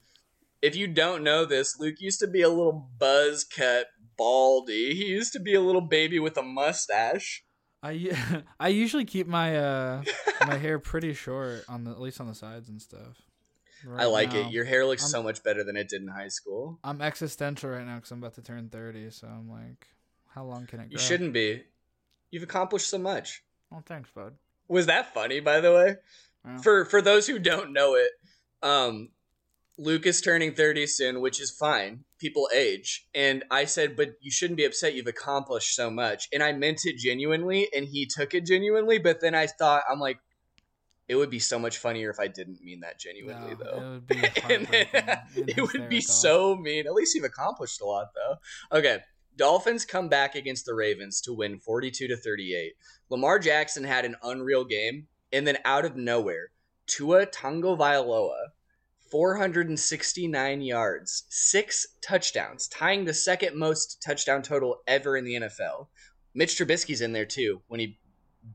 if you don't know this, Luke used to be a little buzz cut baldy. He used to be a little baby with a mustache. I I usually keep my uh my hair pretty short on the, at least on the sides and stuff. Right I like now. It. Your hair looks I'm, so much better than it did in high school. I'm existential right now because I'm about to turn thirty, so I'm like, how long can it go? You shouldn't be. You've accomplished so much. Well, thanks, bud. Was that funny, by the way? Yeah. For for those who don't know it, um, Luke is turning thirty soon, which is fine. People age. And I said, but you shouldn't be upset. You've accomplished so much. And I meant it genuinely, and he took it genuinely. But then I thought, I'm like, it would be so much funnier if I didn't mean that genuinely, no, though. It would be, and then, and it would be so mean. At least you've accomplished a lot, though. Okay, Dolphins come back against the Ravens to win forty-two to thirty-eight. Lamar Jackson had an unreal game, and then out of nowhere, Tua Tagovailoa, four hundred sixty-nine yards, six touchdowns, tying the second most touchdown total ever in the N F L. Mitch Trubisky's in there, too, when he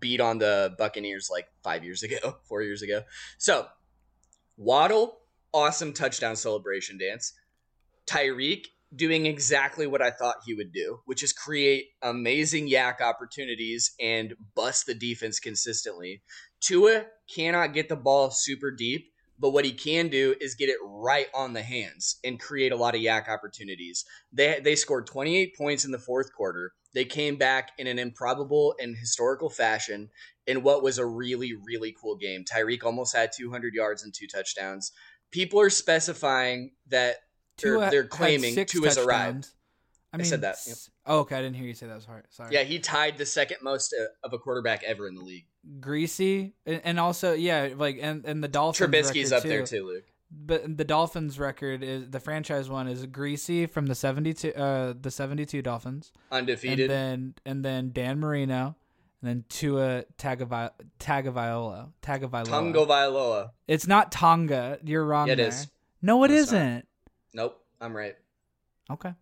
beat on the Buccaneers like five years ago, four years ago. So, Waddle, awesome touchdown celebration dance. Tyreek doing exactly what I thought he would do, which is create amazing yak opportunities and bust the defense consistently. Tua cannot get the ball super deep, but what he can do is get it right on the hands and create a lot of yak opportunities. They they scored twenty-eight points in the fourth quarter. They came back in an improbable and historical fashion in what was a really, really cool game. Tyreek almost had two hundred yards and two touchdowns. People are specifying that they're, they're claiming two has arrived. I, mean, I said that. Yep. Oh, okay, I didn't hear you say that. Was hard. Sorry. Yeah, he tied the second most of a quarterback ever in the league. Greasy, and also yeah, like and, and the Dolphins. Trubisky's up too. There too, Luke. But the Dolphins record is the franchise one is Greasy from the seventy-two, uh, the seventy-two Dolphins, undefeated, and then and then Dan Marino, and then Tua Tagovailoa, Tagovailoa, Tagovailoa. It's not Tonga. You're wrong. It there. Is. No, it no, isn't. Not. Nope, I'm right. Okay.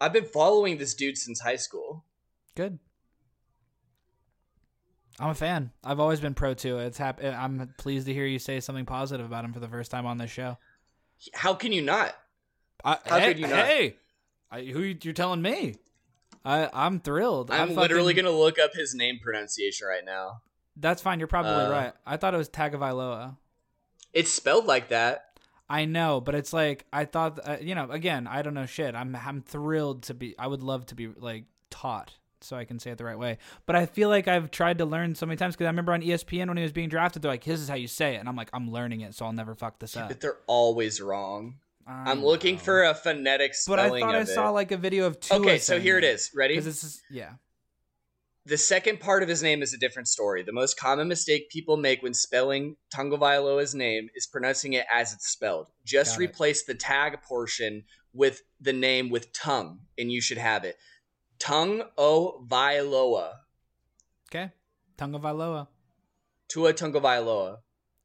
I've been following this dude since high school. Good. I'm a fan. I've always been pro Tua. It's hap- I'm pleased to hear you say something positive about him for the first time on this show. How can you not? I, How hey, could you not? Hey, I, who you're telling me? I, I'm thrilled. I'm, I'm fucking, literally going to look up his name pronunciation right now. That's fine. You're probably uh, right. I thought it was Tagovailoa. It's spelled like that. I know, but it's like, I thought, uh, you know, again, I don't know shit. I'm I'm thrilled to be, I would love to be like taught so I can say it the right way. But I feel like I've tried to learn so many times because I remember on E S P N when he was being drafted, they're like, this is how you say it. And I'm like, I'm learning it, so I'll never fuck this up. But they're always wrong. I I'm know. looking for a phonetic spelling. But I thought I it. saw like a video of Tua. Okay, so here it is. Ready? Because this is, yeah. The second part of his name is a different story. The most common mistake people make when spelling Tagovailoa's name is pronouncing it as it's spelled. Just Got replace it. the tag portion with the name with tongue, and you should have it. Tagovailoa. Okay. Tagovailoa. Tua Tagovailoa.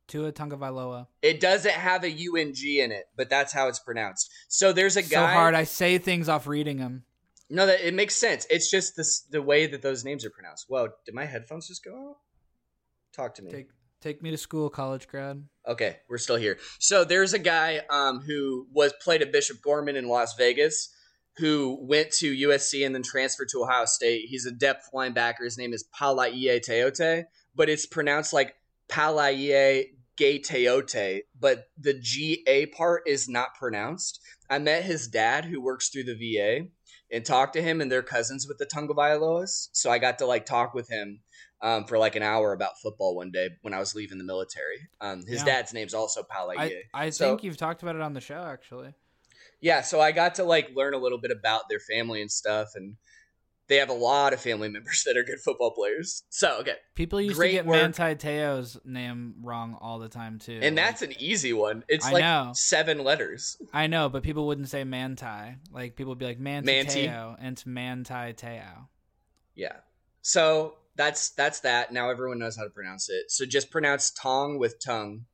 Tua Tagovailoa. It doesn't have a U N G in it, but that's how it's pronounced. So there's a guy. So hard. I say things off reading them. No, that it makes sense. It's just this, the way that those names are pronounced. Whoa, did my headphones just go out? Talk to me. Take, take me to school, college grad. Okay, we're still here. So there's a guy um, who was played at Bishop Gorman in Las Vegas who went to U S C and then transferred to Ohio State. He's a depth linebacker. His name is Palaiye Teote, but it's pronounced like Palaiye Gateote, but the G A part is not pronounced. I met his dad who works through the V A. And talked to him, and they're cousins with the Tagovailoas. So I got to like talk with him um, for like an hour about football one day when I was leaving the military. Um, his yeah. dad's name's also Palaiye. I, I so, think you've talked about it on the show, actually. Yeah, so I got to like learn a little bit about their family and stuff, and they have a lot of family members that are good football players. So okay, people used Great to get work. Manti Te'o's name wrong all the time too, and like, that's an easy one. It's I like know. seven letters. I know, but people wouldn't say Manti. Like people would be like Manti, Manti. Te'o, and it's Manti Te'o. Yeah. So that's that's that. Now everyone knows how to pronounce it. So just pronounce tong with tongue.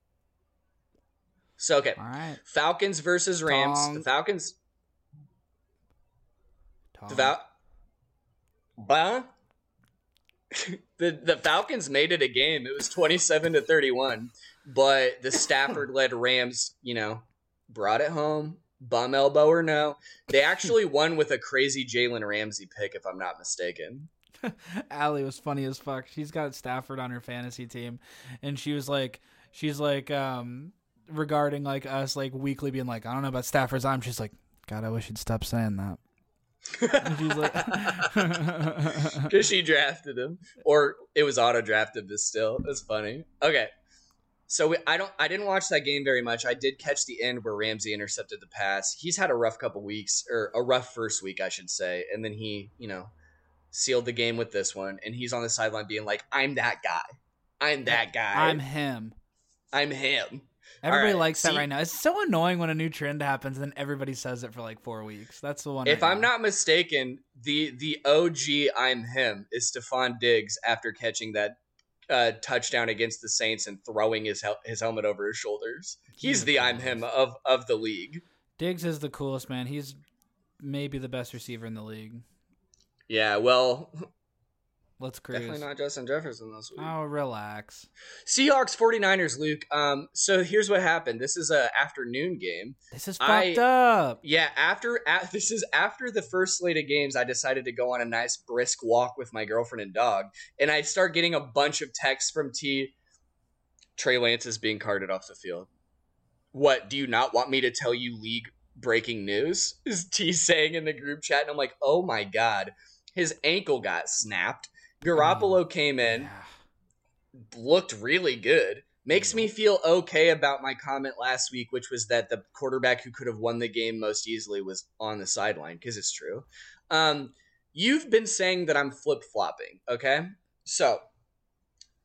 So okay, all right. Falcons versus Rams. Tong. The Falcons. Tong. The Val. Bah. the the Falcons made it a game. It was twenty-seven to thirty-one, but the Stafford-led Rams, you know, brought it home, bum elbow or no. They actually won with a crazy Jaylen Ramsey pick, if I'm not mistaken. Allie was funny as fuck. She's got Stafford on her fantasy team, and she was like, she's like, um, regarding like us, like weekly being like, I don't know about Stafford's arm. She's like, God, I wish you'd stop saying that. Because like she drafted him, or it was auto drafted, but still it was funny. Okay, so we, I don't I didn't watch that game very much. I did catch the end where Ramsey intercepted the pass. He's had a rough couple weeks, or a rough first week I should say, and then he, you know, sealed the game with this one, and he's on the sideline being like, I'm that guy, I'm that guy, I'm him, I'm him. Everybody right, likes see, that right now. It's so annoying when a new trend happens and then everybody says it for like four weeks. That's the one. If right I'm now. not mistaken, the the O G I'm him is Stephon Diggs after catching that uh, touchdown against the Saints and throwing his hel- his helmet over his shoulders. He's, He's the I'm him of, of the league. Diggs is the coolest, man. He's maybe the best receiver in the league. Yeah, well... Let's cruise. Definitely not Justin Jefferson this week. Oh, relax. Seahawks 49ers, Luke. Um, so here's what happened. This is a afternoon game. This is I, fucked up. Yeah, after a, this is after the first slate of games, I decided to go on a nice brisk walk with my girlfriend and dog, and I start getting a bunch of texts from T. Trey Lance is being carted off the field. What, do you not want me to tell you league breaking news? Is T saying in the group chat, and I'm like, oh my God. His ankle got snapped. Garoppolo oh, came in, yeah. looked really good. Makes yeah. me feel okay about my comment last week, which was that the quarterback who could have won the game most easily was on the sideline, because it's true. Um, you've been saying that I'm flip-flopping, okay? So,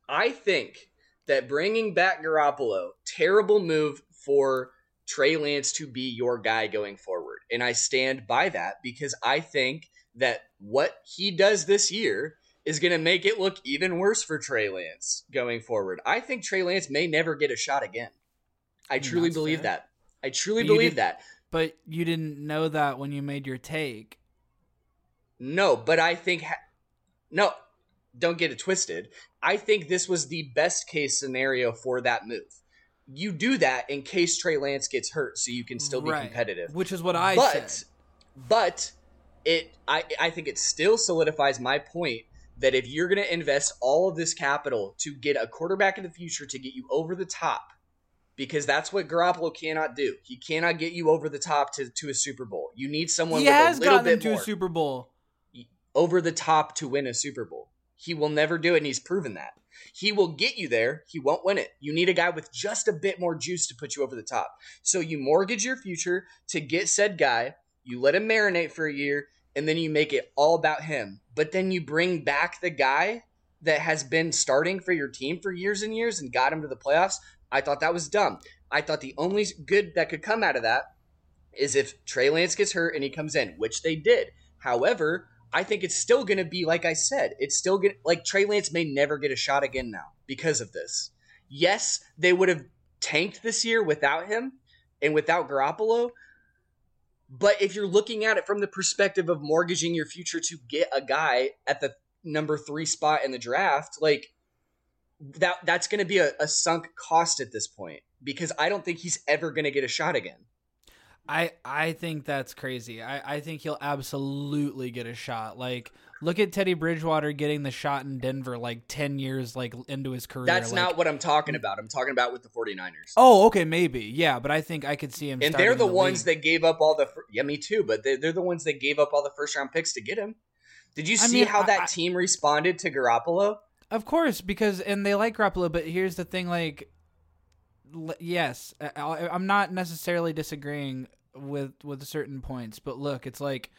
I think that bringing back Garoppolo, terrible move for Trey Lance to be your guy going forward. And I stand by that, because I think that what he does this year is going to make it look even worse for Trey Lance going forward. I think Trey Lance may never get a shot again. I truly That's believe fair. that. I truly but believe that. But you didn't know that when you made your take. No, but I think ha- no, don't get it twisted. I think this was the best case scenario for that move. You do that in case Trey Lance gets hurt, so you can still be right. competitive, which is what I but, said. But it, I, I think it still solidifies my point that if you're going to invest all of this capital to get a quarterback in the future to get you over the top, because that's what Garoppolo cannot do. He cannot get you over the top to, to a Super Bowl. You need someone he with has a little gotten bit to more. A Super Bowl. Over the top to win a Super Bowl. He will never do it, and he's proven that. He will get you there. He won't win it. You need a guy with just a bit more juice to put you over the top. So you mortgage your future to get said guy. You let him marinate for a year, and then you make it all about him. But then you bring back the guy that has been starting for your team for years and years and got him to the playoffs. I thought that was dumb. I thought the only good that could come out of that is if Trey Lance gets hurt and he comes in, which they did. However, I think it's still going to be, like I said, it's still going to, like, Trey Lance may never get a shot again now because of this. Yes, they would have tanked this year without him and without Garoppolo. But if you're looking at it from the perspective of mortgaging your future to get a guy at the number three spot in the draft, like, that that's going to be a, a sunk cost at this point, because I don't think he's ever going to get a shot again. I, I think that's crazy. I, I think he'll absolutely get a shot. Like, look at Teddy Bridgewater getting the shot in Denver like ten years like into his career. That's like, not what I'm talking about. I'm talking about with the 49ers. Oh, okay, maybe. Yeah, but I think I could see him. And they're the, the ones league. that gave up all the – yeah, me too, but they're, they're the ones that gave up all the first-round picks to get him. Did you see I mean, how I, that I, team responded to Garoppolo? Of course, because – and they like Garoppolo, but here's the thing, like – yes, I'm not necessarily disagreeing with with certain points, but look, it's like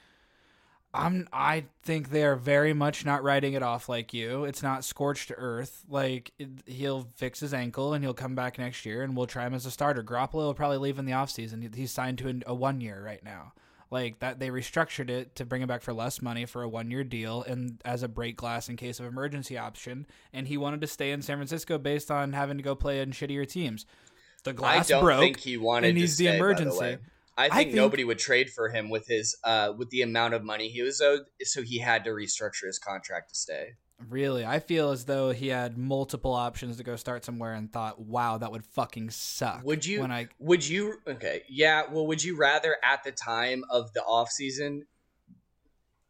I'm. I think they are very much not writing it off like you. It's not scorched earth. Like it, he'll fix his ankle and he'll come back next year, and we'll try him as a starter. Garoppolo will probably leave in the offseason. He's signed to a one year right now. Like that, they restructured it to bring him back for less money for a one-year deal and as a break glass in case of emergency option. And he wanted to stay in San Francisco based on having to go play in shittier teams. The glass broke. I don't broke, think he wanted and to stay, the emergency. By the way. I, think I think nobody would trade for him with his uh, with the amount of money he was owed, so he had to restructure his contract to stay. Really, I feel as though he had multiple options to go start somewhere and thought, wow, that would fucking suck. Would you, when I, would you, okay, yeah, well, would you rather at the time of the offseason,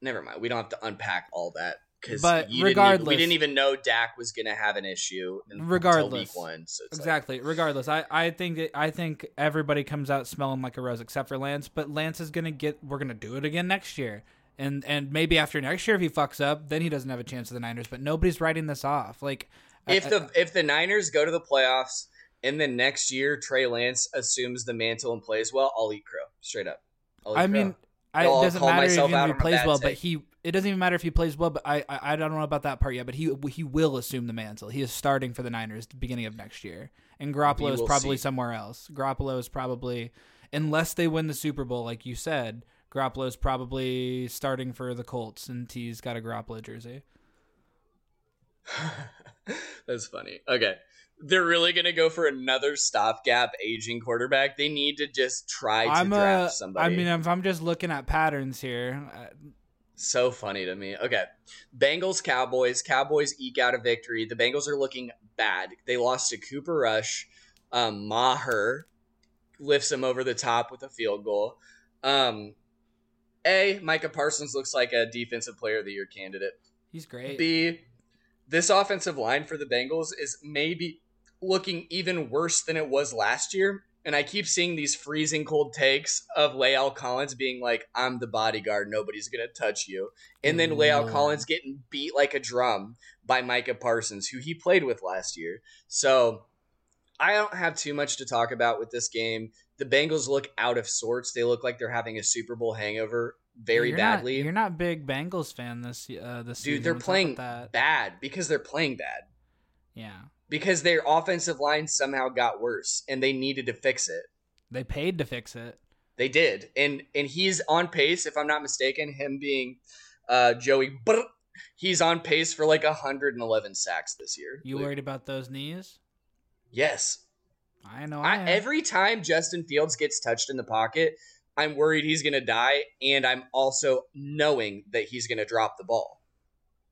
never mind, we don't have to unpack all that, because we didn't even know Dak was going to have an issue until week one. So exactly, like, regardless, I, I think it, I think everybody comes out smelling like a rose except for Lance, but Lance is going to get, we're going to do it again next year. And and maybe after next year, if he fucks up, then he doesn't have a chance with the Niners. But nobody's writing this off. Like if the I, I, if the Niners go to the playoffs and then next year Trey Lance assumes the mantle and plays well, I'll eat crow straight up. I'll eat I crow. mean, I, it doesn't matter if he plays well, take. but he it doesn't even matter if he plays well. But I, I I don't know about that part yet. But he he will assume the mantle. He is starting for the Niners the beginning of next year, and Garoppolo is probably see. somewhere else. Garoppolo is probably, unless they win the Super Bowl, like you said. Garoppolo's probably starting for the Colts, and T's got a Garoppolo jersey. That's funny. Okay. They're really going to go for another stopgap aging quarterback. They need to just try to I'm draft a, somebody. I mean, if I'm just looking at patterns here. I... So funny to me. Okay. Bengals, Cowboys. Cowboys eke out a victory. The Bengals are looking bad. They lost to Cooper Rush. Um, Maher lifts him over the top with a field goal. Um, A, Micah Parsons looks like a defensive player of the year candidate. He's great. B, this offensive line for the Bengals is maybe looking even worse than it was last year. And I keep seeing these freezing cold takes of Lael Collins being like, I'm the bodyguard. Nobody's going to touch you. And then Lael Collins getting beat like a drum by Micah Parsons, who he played with last year. So I don't have too much to talk about with this game. The Bengals look out of sorts. They look like they're having a Super Bowl hangover very you're badly. Not, you're not a big Bengals fan this uh, this Dude, season. Dude, they're What's playing bad because they're playing bad. Yeah. Because their offensive line somehow got worse, and they needed to fix it. They paid to fix it. They did. And and he's on pace, if I'm not mistaken, him being uh, Joey, he's on pace for like one hundred eleven sacks this year. You Luke. worried about those knees? Yes. I know. I I, every time Justin Fields gets touched in the pocket, I'm worried he's going to die, and I'm also knowing that he's going to drop the ball.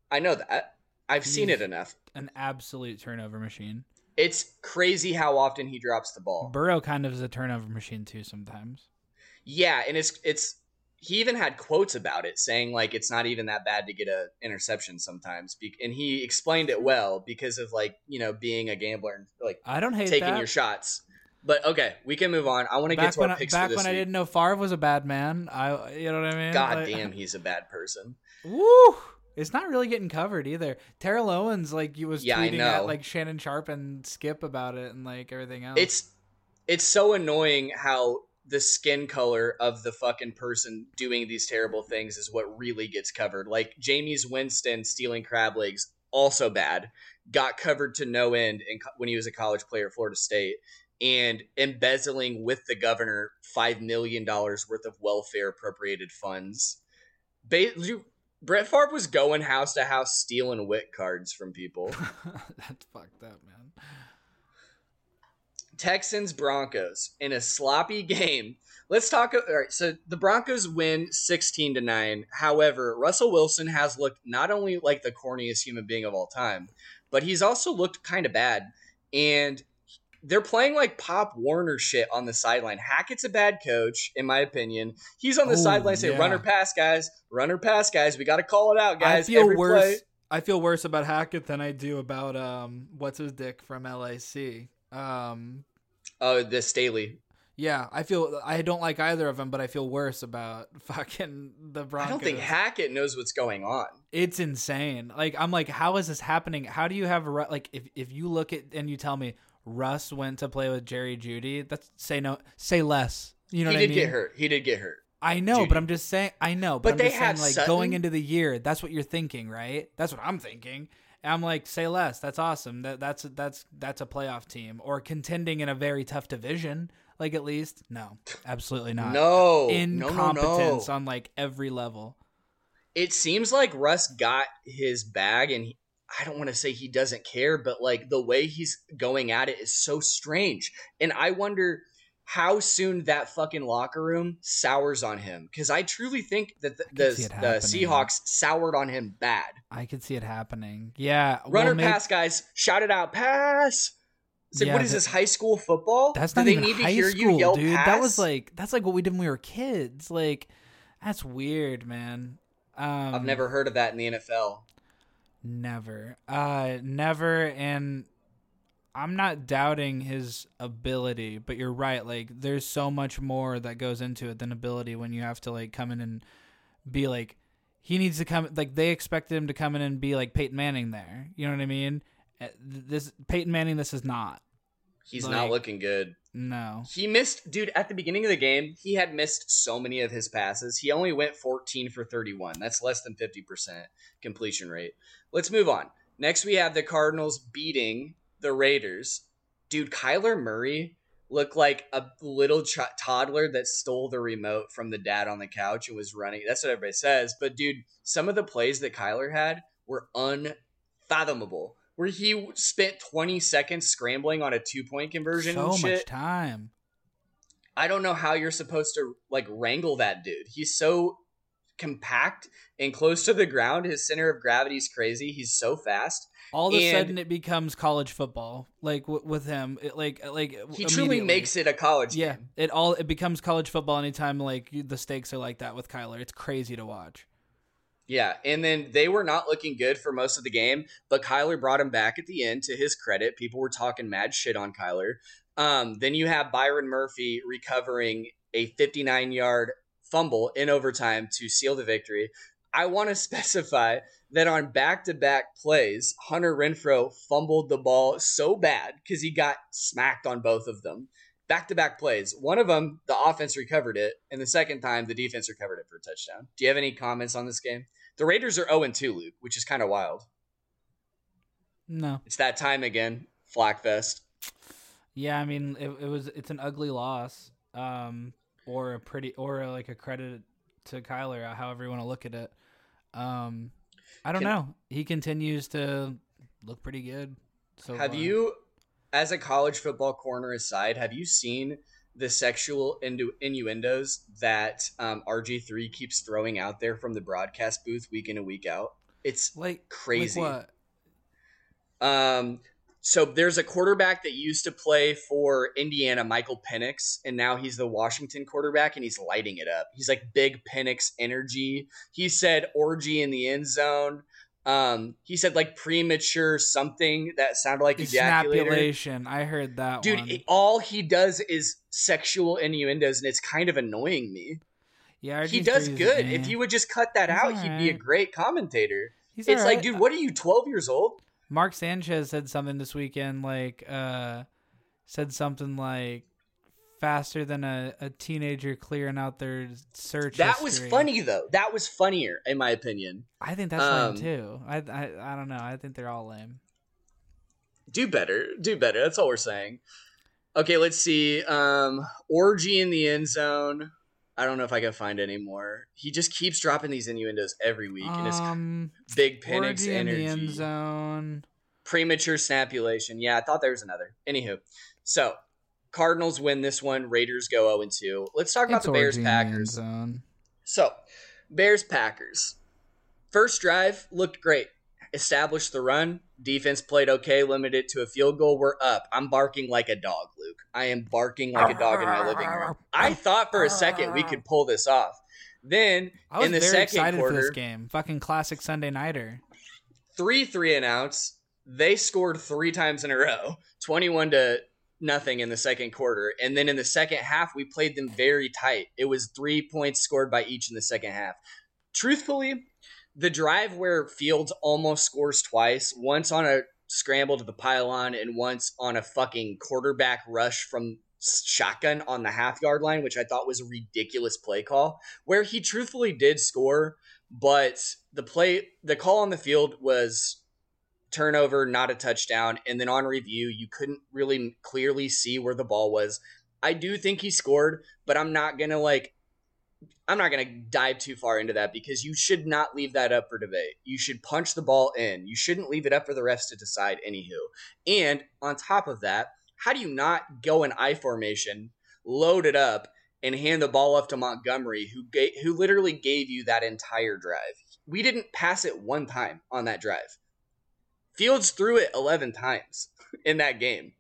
I know that. I've he's seen it enough. An absolute turnover machine. It's crazy how often he drops the ball. Burrow kind of is a turnover machine too sometimes. Yeah, and it's it's he even had quotes about it saying like it's not even that bad to get an interception sometimes, and he explained it well because of like, you know, being a gambler and like I don't hate taking that. your shots. But okay, we can move on. I want to back get to our I, picks back for this when week. I didn't know Favre was a bad man. I you know what I mean? God like, damn, he's a bad person. Woo! It's not really getting covered either. Terrell Owens like you was yeah, tweeting at like Shannon Sharp and Skip about it and like everything else. It's it's so annoying how the skin color of the fucking person doing these terrible things is what really gets covered. Like Jameis Winston stealing crab legs, also bad, got covered to no end in co- when he was a college player at Florida State, and embezzling with the governor five million dollars worth of welfare appropriated funds. Ba- you, Brett Favre was going house to house stealing W I C cards from people. That's fucked up, man. Texans Broncos in a sloppy game. Let's talk. All right, so the Broncos win sixteen to nine. However, Russell Wilson has looked not only like the corniest human being of all time, but he's also looked kind of bad. And they're playing like Pop Warner shit on the sideline. Hackett's a bad coach, in my opinion. He's on the oh, sideline saying, yeah. "Run or pass, guys. Run or pass, guys. We got to call it out, guys." I feel Every worse. Play. I feel worse about Hackett than I do about um, what's his dick from L A C. Um, oh, the Staley. Yeah, I feel I don't like either of them, but I feel worse about fucking the Broncos. I don't think Hackett knows what's going on. It's insane. Like I'm like, how is this happening? How do you have like if if you look at and you tell me. Russ went to play with Jerry Jeudy. That's say no, say less. You know he what I mean? He did get hurt. He did get hurt. I know, Jeudy. but I'm just saying. I know, but, but I'm they just had saying, like going into the year. That's what you're thinking, right? That's what I'm thinking. And I'm like, say less. That's awesome. That that's that's that's a playoff team or contending in a very tough division. Like at least no, absolutely not. no incompetence no, no, no. on like every level. It seems like Russ got his bag and. He, I don't want to say he doesn't care, but like the way he's going at it is so strange. And I wonder how soon that fucking locker room sours on him. Cause I truly think that the, the, the Seahawks soured on him bad. I could see it happening. Yeah. Runner we'll make... pass guys. Shout it out. Pass. It's like, yeah, what is this high school football? That's Do not they even need high to hear school, you yell dude. Pass? That was like, that's like what we did when we were kids. Like that's weird, man. Um, I've never heard of that in the N F L. Never. Uh, never, and I'm not doubting his ability, but you're right. Like, there's so much more that goes into it than ability when you have to, like, come in and be, like, he needs to come, like, they expected him to come in and be, like, Peyton Manning there. You know what I mean? This Peyton Manning, this is not. He's like, not looking good. No. He missed, dude, at the beginning of the game, he had missed so many of his passes. He only went fourteen for thirty-one. That's less than fifty percent completion rate. Let's move on. Next, we have the Cardinals beating the Raiders. Dude, Kyler Murray looked like a little ch- toddler that stole the remote from the dad on the couch and was running. That's what everybody says. But, dude, some of the plays that Kyler had were unfathomable. Where he spent twenty seconds scrambling on a two-point conversion so and shit. Much time. I don't know how you're supposed to, like, wrangle that dude. He's so compact and close to the ground. His center of gravity is crazy. He's so fast. All of and a sudden, it becomes college football, like, w- with him. It, like, like he truly makes it a college yeah, game. Yeah, it, all, it becomes college football anytime, like, the stakes are like that with Kyler. It's crazy to watch. Yeah, and then they were not looking good for most of the game, but Kyler brought him back at the end. To his credit, people were talking mad shit on Kyler. Um, then you have Byron Murphy recovering a fifty-nine-yard fumble in overtime to seal the victory. I want to specify that on back-to-back plays, Hunter Renfrow fumbled the ball so bad because he got smacked on both of them. Back-to-back plays. One of them, the offense recovered it, and the second time, the defense recovered it for a touchdown. Do you have any comments on this game? The Raiders are oh and two, Luke, which is kind of wild. No. It's that time again. Flak fest. Yeah, I mean, it, it was it's an ugly loss um, or a pretty or like a credit to Kyler, however you want to look at it. Um, I don't Can, know. He continues to look pretty good. So Have far. you... As a college football corner aside, have you seen the sexual innu- innuendos that um, R G three keeps throwing out there from the broadcast booth week in and week out. It's like crazy. Like what? Um, so there's a quarterback that used to play for Indiana, Michael Penix, and now he's the Washington quarterback, and he's lighting it up. He's like big Penix energy. He said orgy in the end zone. Um, he said like premature something that sounded like ejaculation. I heard that, dude. One. It, all he does is sexual innuendos, and it's kind of annoying me. Yeah, he does good. If you would just cut that He's out, right. he'd be a great commentator. He's it's right. like, dude, what are you, twelve years old? Mark Sanchez said something this weekend, like, uh, said something like, faster than a, a teenager clearing out their search That history. Was funny, though. That was funnier, in my opinion. I think that's um, lame, too. I, I I don't know. I think they're all lame. Do better. Do better. That's all we're saying. Okay, let's see. Um, orgy in the end zone. I don't know if I can find any more. He just keeps dropping these innuendos every week. Um, and it's big Penix energy. Orgy in the end zone. Premature snapulation. Yeah, I thought there was another. Anywho. So... Cardinals win this one. Raiders go oh and two. Let's talk about it's the Bears-Packers. So, Bears-Packers. First drive looked great. Established the run. Defense played okay. Limited to a field goal. We're up. I'm barking like a dog, Luke. I am barking like a dog in my living room. I thought for a second we could pull this off. Then, in the second quarter. I was very excited for this game. Fucking classic Sunday nighter. three three and outs. They scored three times in a row. twenty-one to nothing in the second quarter, and then in the second half we played them very tight. It was three points scored by each in the second half. Truthfully, the drive where Fields almost scores twice, once on a scramble to the pylon and once on a fucking quarterback rush from shotgun on the half yard line, which I thought was a ridiculous play call, where he truthfully did score, but the play the call on the field was turnover, not a touchdown. And then on review, you couldn't really clearly see where the ball was. I do think he scored, but I'm not going to like, I'm not going to dive too far into that because you should not leave that up for debate. You should punch the ball in. You shouldn't leave it up for the refs to decide anywho. And on top of that, how do you not go in I formation, load it up and hand the ball off to Montgomery who gave, who literally gave you that entire drive? We didn't pass it one time on that drive. Fields threw it eleven times in that game.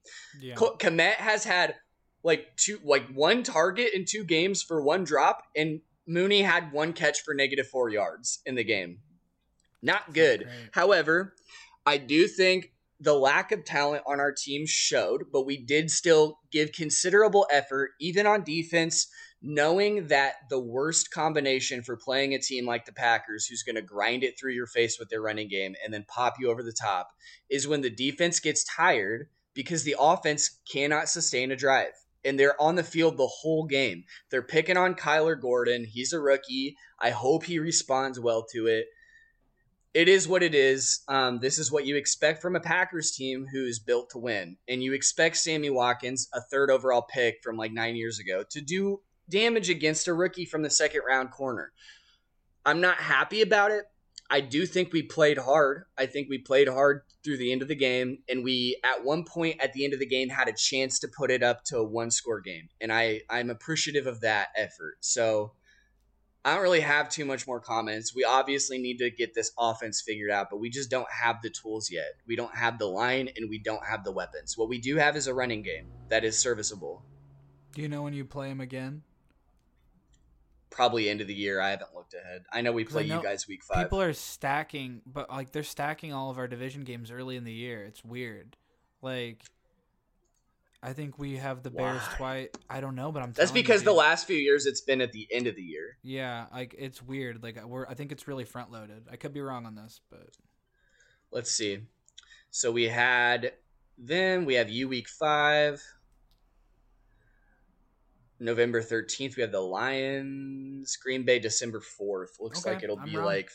Yeah. Komet has had like two, like one target in two games for one drop, and Mooney had one catch for negative four yards in the game. Not good. Right. However, I do think the lack of talent on our team showed, but we did still give considerable effort, even on defense, knowing that the worst combination for playing a team like the Packers, who's going to grind it through your face with their running game and then pop you over the top, is when the defense gets tired because the offense cannot sustain a drive. And they're on the field the whole game. They're picking on Kyler Gordon. He's a rookie. I hope he responds well to it. It is what it is. Um, this is what you expect from a Packers team who is built to win. And you expect Sammy Watkins, a third overall pick from like nine years ago, to do damage against a rookie from the second round corner. I'm not happy about it. I do think we played hard. I think we played hard through the end of the game. And we, at one point at the end of the game, had a chance to put it up to a one score game. And I, I'm appreciative of that effort. So I don't really have too much more comments. We obviously need to get this offense figured out, but we just don't have the tools yet. We don't have the line and we don't have the weapons. What we do have is a running game that is serviceable. Do you know when you play him again? Probably end of the year. I haven't looked ahead. I know we play know you guys week five. People are stacking, but like they're stacking all of our division games early in the year. It's weird. Like, I think we have the Why? Bears twice. I don't know, but I'm. That's because you, the last few years it's been at the end of the year. Yeah, like it's weird. Like we're. I think it's really front loaded. I could be wrong on this, but let's see. So we had then we have you week five. November thirteenth, we have the Lions. Green Bay, December fourth. Looks okay, like it'll I'm be wrong. Like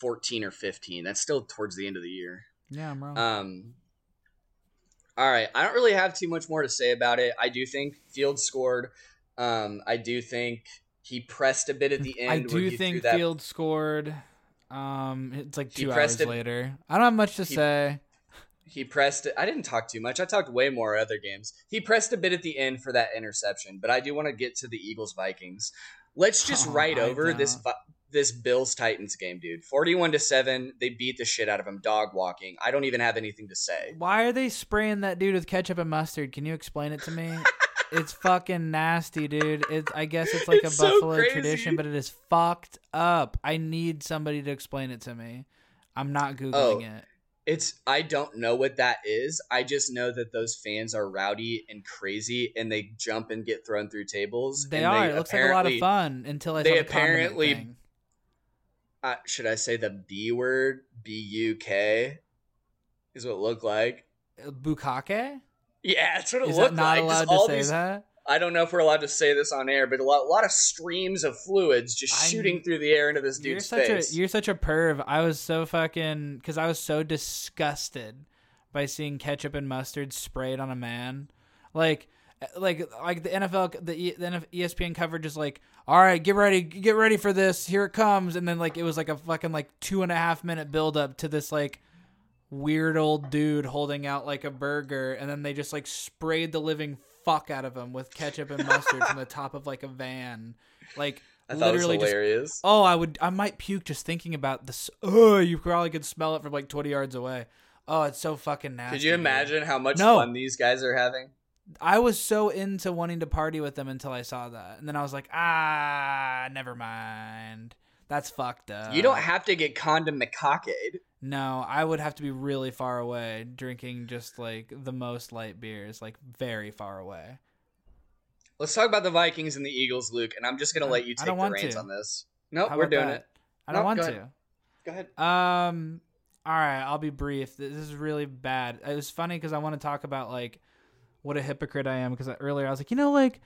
fourteen or fifteen. That's still towards the end of the year. Yeah, I'm wrong. Um, all right. I don't really have too much more to say about it. I do think Fields scored. Um, I do think he pressed a bit at the end. I do think Fields scored. Um, it's like two hours later. I don't have much to say. He pressed – I didn't talk too much. I talked way more other games. He pressed a bit at the end for that interception, but I do want to get to the Eagles-Vikings. Let's just oh, write over God. this this Bills-Titans game, dude. forty-one to seven, they beat the shit out of him, dog walking. I don't even have anything to say. Why are they spraying that dude with ketchup and mustard? Can you explain it to me? It's fucking nasty, dude. It's, I guess it's like it's a so Buffalo crazy. tradition, but it is fucked up. I need somebody to explain it to me. I'm not Googling oh. it. It's I don't know what that is. I just know that those fans are rowdy and crazy, and they jump and get thrown through tables. They and are. They it looks like a lot of fun until I. They saw the apparently. Thing. Uh, should I say the B word? B U K is what it looked like. Bukake. Yeah, that's what it is looked not like. Allowed to say these, that? I don't know if we're allowed to say this on air, but a lot, a lot of streams of fluids just I'm, shooting through the air into this dude's you're such face. A, you're such a perv. I was so fucking because I was so disgusted by seeing ketchup and mustard sprayed on a man. Like, like, like the N F L, the, the E S P N coverage is like, all right, get ready, get ready for this. Here it comes, and then like it was like a fucking like two and a half minute build up to this like weird old dude holding out like a burger, and then they just like sprayed the living fuck out of him with ketchup and mustard from the top of like a van. Like I literally thought it was hilarious. Just, oh, I would, I might puke just thinking about this. Oh, you probably could smell it from like twenty yards away. Oh, it's so fucking nasty. Could you imagine dude. how much no. fun these guys are having? I was so into wanting to party with them until I saw that. And then I was like, ah, never mind. That's fucked up. You don't have to get condom macaqued. No, I would have to be really far away, drinking just like the most light beers, like very far away. Let's talk about the Vikings and the Eagles, Luke, and I'm just going to let you take the reins to. on this. Nope, How we're doing that? it. I don't nope, want go to. Ahead. Go ahead. Um, all right, I'll be brief. This is really bad. It was funny because I want to talk about like what a hypocrite I am because earlier I was like, you know, like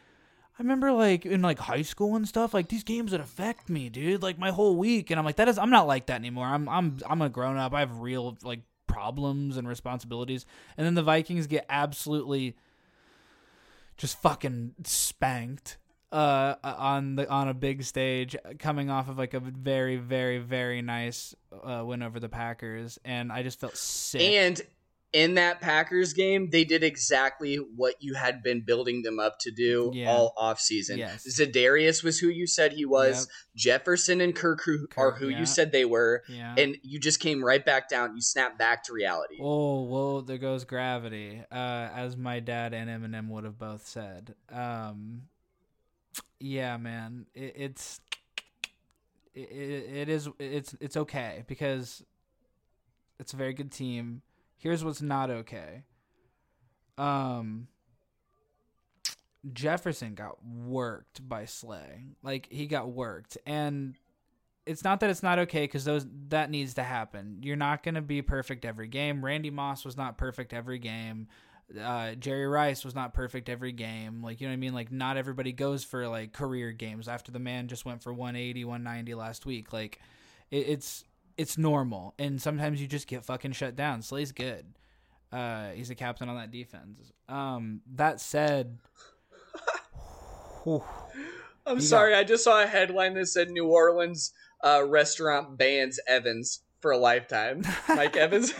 I remember like in like high school and stuff, like these games would affect me, dude, like my whole week. And I'm like, that is, I'm not like that anymore. I'm, I'm, I'm a grown up. I have real like problems and responsibilities. And then the Vikings get absolutely just fucking spanked uh, on the, on a big stage coming off of like a very, very, very nice uh, win over the Packers. And I just felt sick. And in that Packers game, they did exactly what you had been building them up to do yeah. all offseason. Yes. Za'Darius was who you said he was. Yep. Jefferson and Kirk who, Kirk, are who yeah. you said they were. Yeah. And you just came right back down. You snapped back to reality. Oh, well, there goes gravity, uh, as my dad and Eminem would have both said. Um, yeah, man, it, it's it, it is it's it's okay because it's a very good team. Here's what's not okay. Um, Jefferson got worked by Slay. Like, he got worked. And it's not that it's not okay because those that needs to happen. You're not going to be perfect every game. Randy Moss was not perfect every game. Uh, Jerry Rice was not perfect every game. Like, you know what I mean? Like, not everybody goes for, like, career games after the man just went for one eighty, one ninety last week. Like, it, it's... It's normal, and sometimes you just get fucking shut down. Slay's good. Uh, he's a captain on that defense. Um, that said... whew, I'm sorry, got, I just saw a headline that said New Orleans uh, restaurant bans Evans for a lifetime. Mike Evans.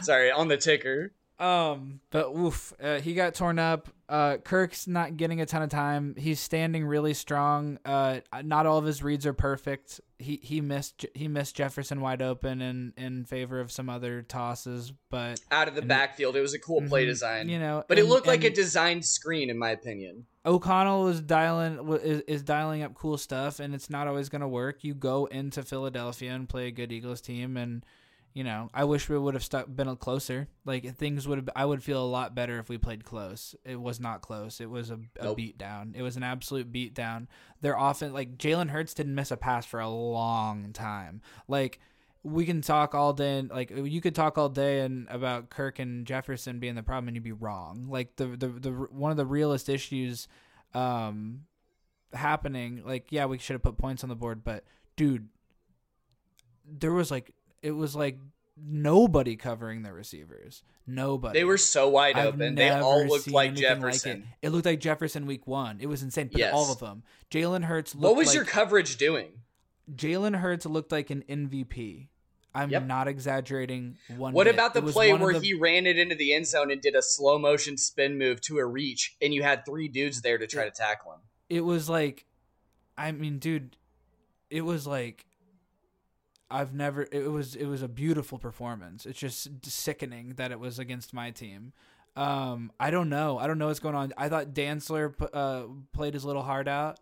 Sorry, on the ticker. Um, but oof, uh, he got torn up. Uh, Kirk's not getting a ton of time. He's standing really strong. Uh, not all of his reads are perfect. He he missed he missed Jefferson wide open in, in favor of some other tosses, but out of the and, backfield, it was a cool mm-hmm, play design, you know. But and, it looked like a designed screen, in my opinion. O'Connell is dialing is, is dialing up cool stuff, and it's not always going to work. You go into Philadelphia and play a good Eagles team, and you know, I wish we would have stuck, been closer. Like things would have, I would feel a lot better if we played close. It was not close. It was a, a nope. beat down. It was an absolute beat down. They're often like Jalen Hurts didn't miss a pass for a long time. Like we can talk all day, and, like you could talk all day and about Kirk and Jefferson being the problem, and you'd be wrong. Like the the the one of the realest issues um, happening. Like yeah, we should have put points on the board, but dude, there was like. It was like nobody covering the receivers. Nobody. They were so wide I've open. They all looked like Jefferson. Like it. it looked like Jefferson week one. It was insane. But yes. all of them. Jalen Hurts looked like... What was like, your coverage doing? Jalen Hurts looked like an M V P. I'm yep. not exaggerating one What bit. About the play where the... he ran it into the end zone and did a slow motion spin move to a reach, and you had three dudes there to try it, to tackle him? It was like, I mean, dude, it was like, I've never, it was, it was a beautiful performance. It's just sickening that it was against my team. Um, I don't know. I don't know what's going on. I thought Dantzler uh, played his little heart out.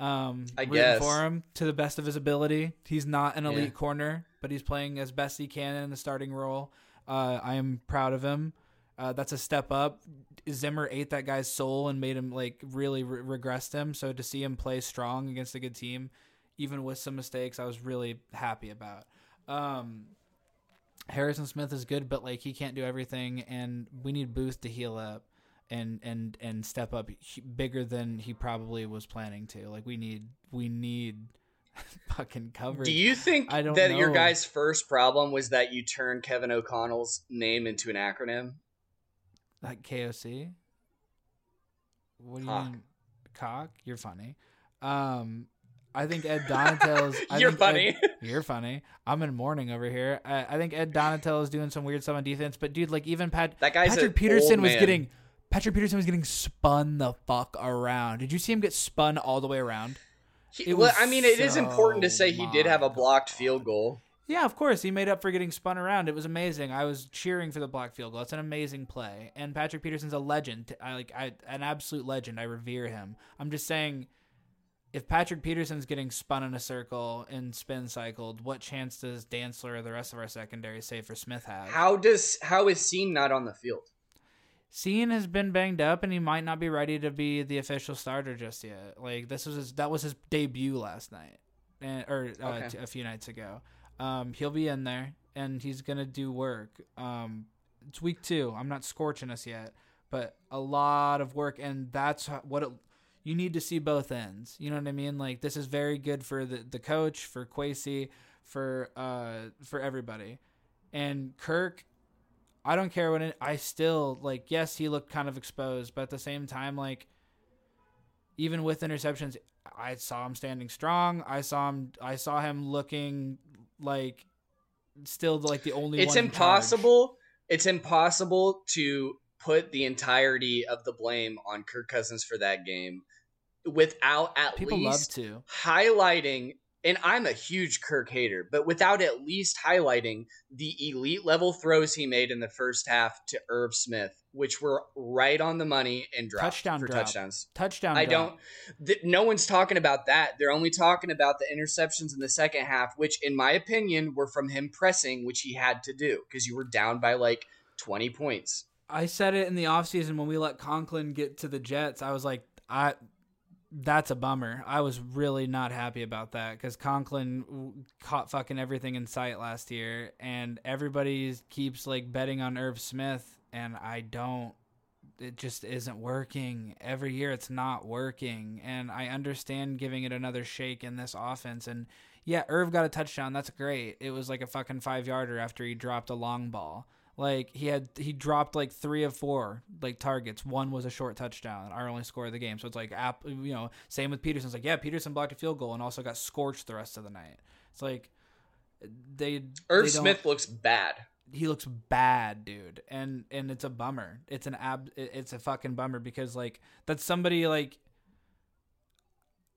Um, I guess for him to the best of his ability. He's not an elite yeah. corner, but he's playing as best he can in the starting role. Uh, I am proud of him. Uh, that's a step up. Zimmer ate that guy's soul and made him like really re- regressed him. So to see him play strong against a good team, even with some mistakes, I was really happy about. Um, Harrison Smith is good, but like he can't do everything, and we need Booth to heal up. And, and and step up bigger than he probably was planning to. Like we need we need fucking coverage. Do you think I don't that know. Your guy's first problem was that you turned Kevin O'Connell's name into an acronym? Like K O C? What do you Cock. mean? Cock? You're funny. Um, I think Ed Donatell's... I you're think funny. Ed, you're funny. I'm in mourning over here. I, I think Ed Donatell is doing some weird stuff on defense, but dude, like even Pat, that guy's Patrick Peterson was getting... Patrick Peterson was getting spun the fuck around. Did you see him get spun all the way around? He, well, I mean, it so is important to say he did have a blocked God. field goal. Yeah, of course. He made up for getting spun around. It was amazing. I was cheering for the blocked field goal. It's an amazing play. And Patrick Peterson's a legend. I like I, an absolute legend. I revere him. I'm just saying, if Patrick Peterson's getting spun in a circle and spin cycled, what chance does Dantzler or the rest of our secondary, save for Smith, have? How does how is Seen not on the field? Seen has been banged up, and he might not be ready to be the official starter just yet. Like this was his, that was his debut last night, and, or uh, okay. t- a few nights ago. Um, he'll be in there, and he's gonna do work. Um, it's week two. I'm not scorching us yet, but a lot of work, and that's what it, you need to see both ends. You know what I mean? Like this is very good for the, the coach, for Kwesi, for uh, for everybody, and Kirk. I don't care what it, I still like. Yes, he looked kind of exposed, but at the same time, like even with interceptions, I saw him standing strong. I saw him. I saw him looking like still like the only. It's one impossible. Charge. It's impossible to put the entirety of the blame on Kirk Cousins for that game without at People least love to. highlighting. And I'm a huge Kirk hater, but without at least highlighting the elite level throws he made in the first half to Irv Smith, which were right on the money and dropped touchdown for drop. touchdowns. Touchdown. I drop. don't. Th- no one's talking about that. They're only talking about the interceptions in the second half, which, in my opinion, were from him pressing, which he had to do because you were down by like twenty points. I said it in the offseason when we let Conklin get to the Jets. I was like, I. That's a bummer. I was really not happy about that because Conklin caught fucking everything in sight last year, and everybody keeps like betting on Irv Smith, and I don't. It just isn't working. Every year it's not working, and I understand giving it another shake in this offense. And yeah, Irv got a touchdown. That's great. It was like a fucking five yarder after he dropped a long ball. Like he had, he dropped like three of four like targets. One was a short touchdown, our only score of the game. So it's like, you know, same with Peterson. It's like, yeah, Peterson blocked a field goal and also got scorched the rest of the night. It's like they. Irv they Smith looks bad. He looks bad, dude, and and it's a bummer. It's an ab. It's a fucking bummer because like that's somebody like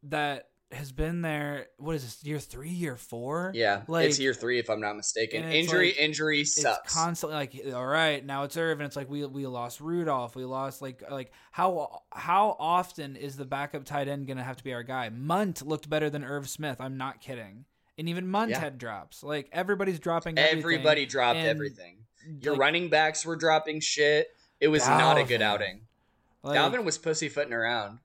that has been there. What is this, year three, year four? Yeah, like, it's year three if I'm not mistaken. Injury, like, injury sucks. It's constantly like, all right, now it's Irv, and it's like we we lost Rudolph, we lost like like how how often is the backup tight end gonna have to be our guy? Munt looked better than Irv Smith. I'm not kidding, and even Munt yeah. had drops. Like everybody's dropping. Everything, everybody dropped everything. Your like, running backs were dropping shit. It was Dalvin. Not a good outing. Like, Dalvin was pussyfooting around.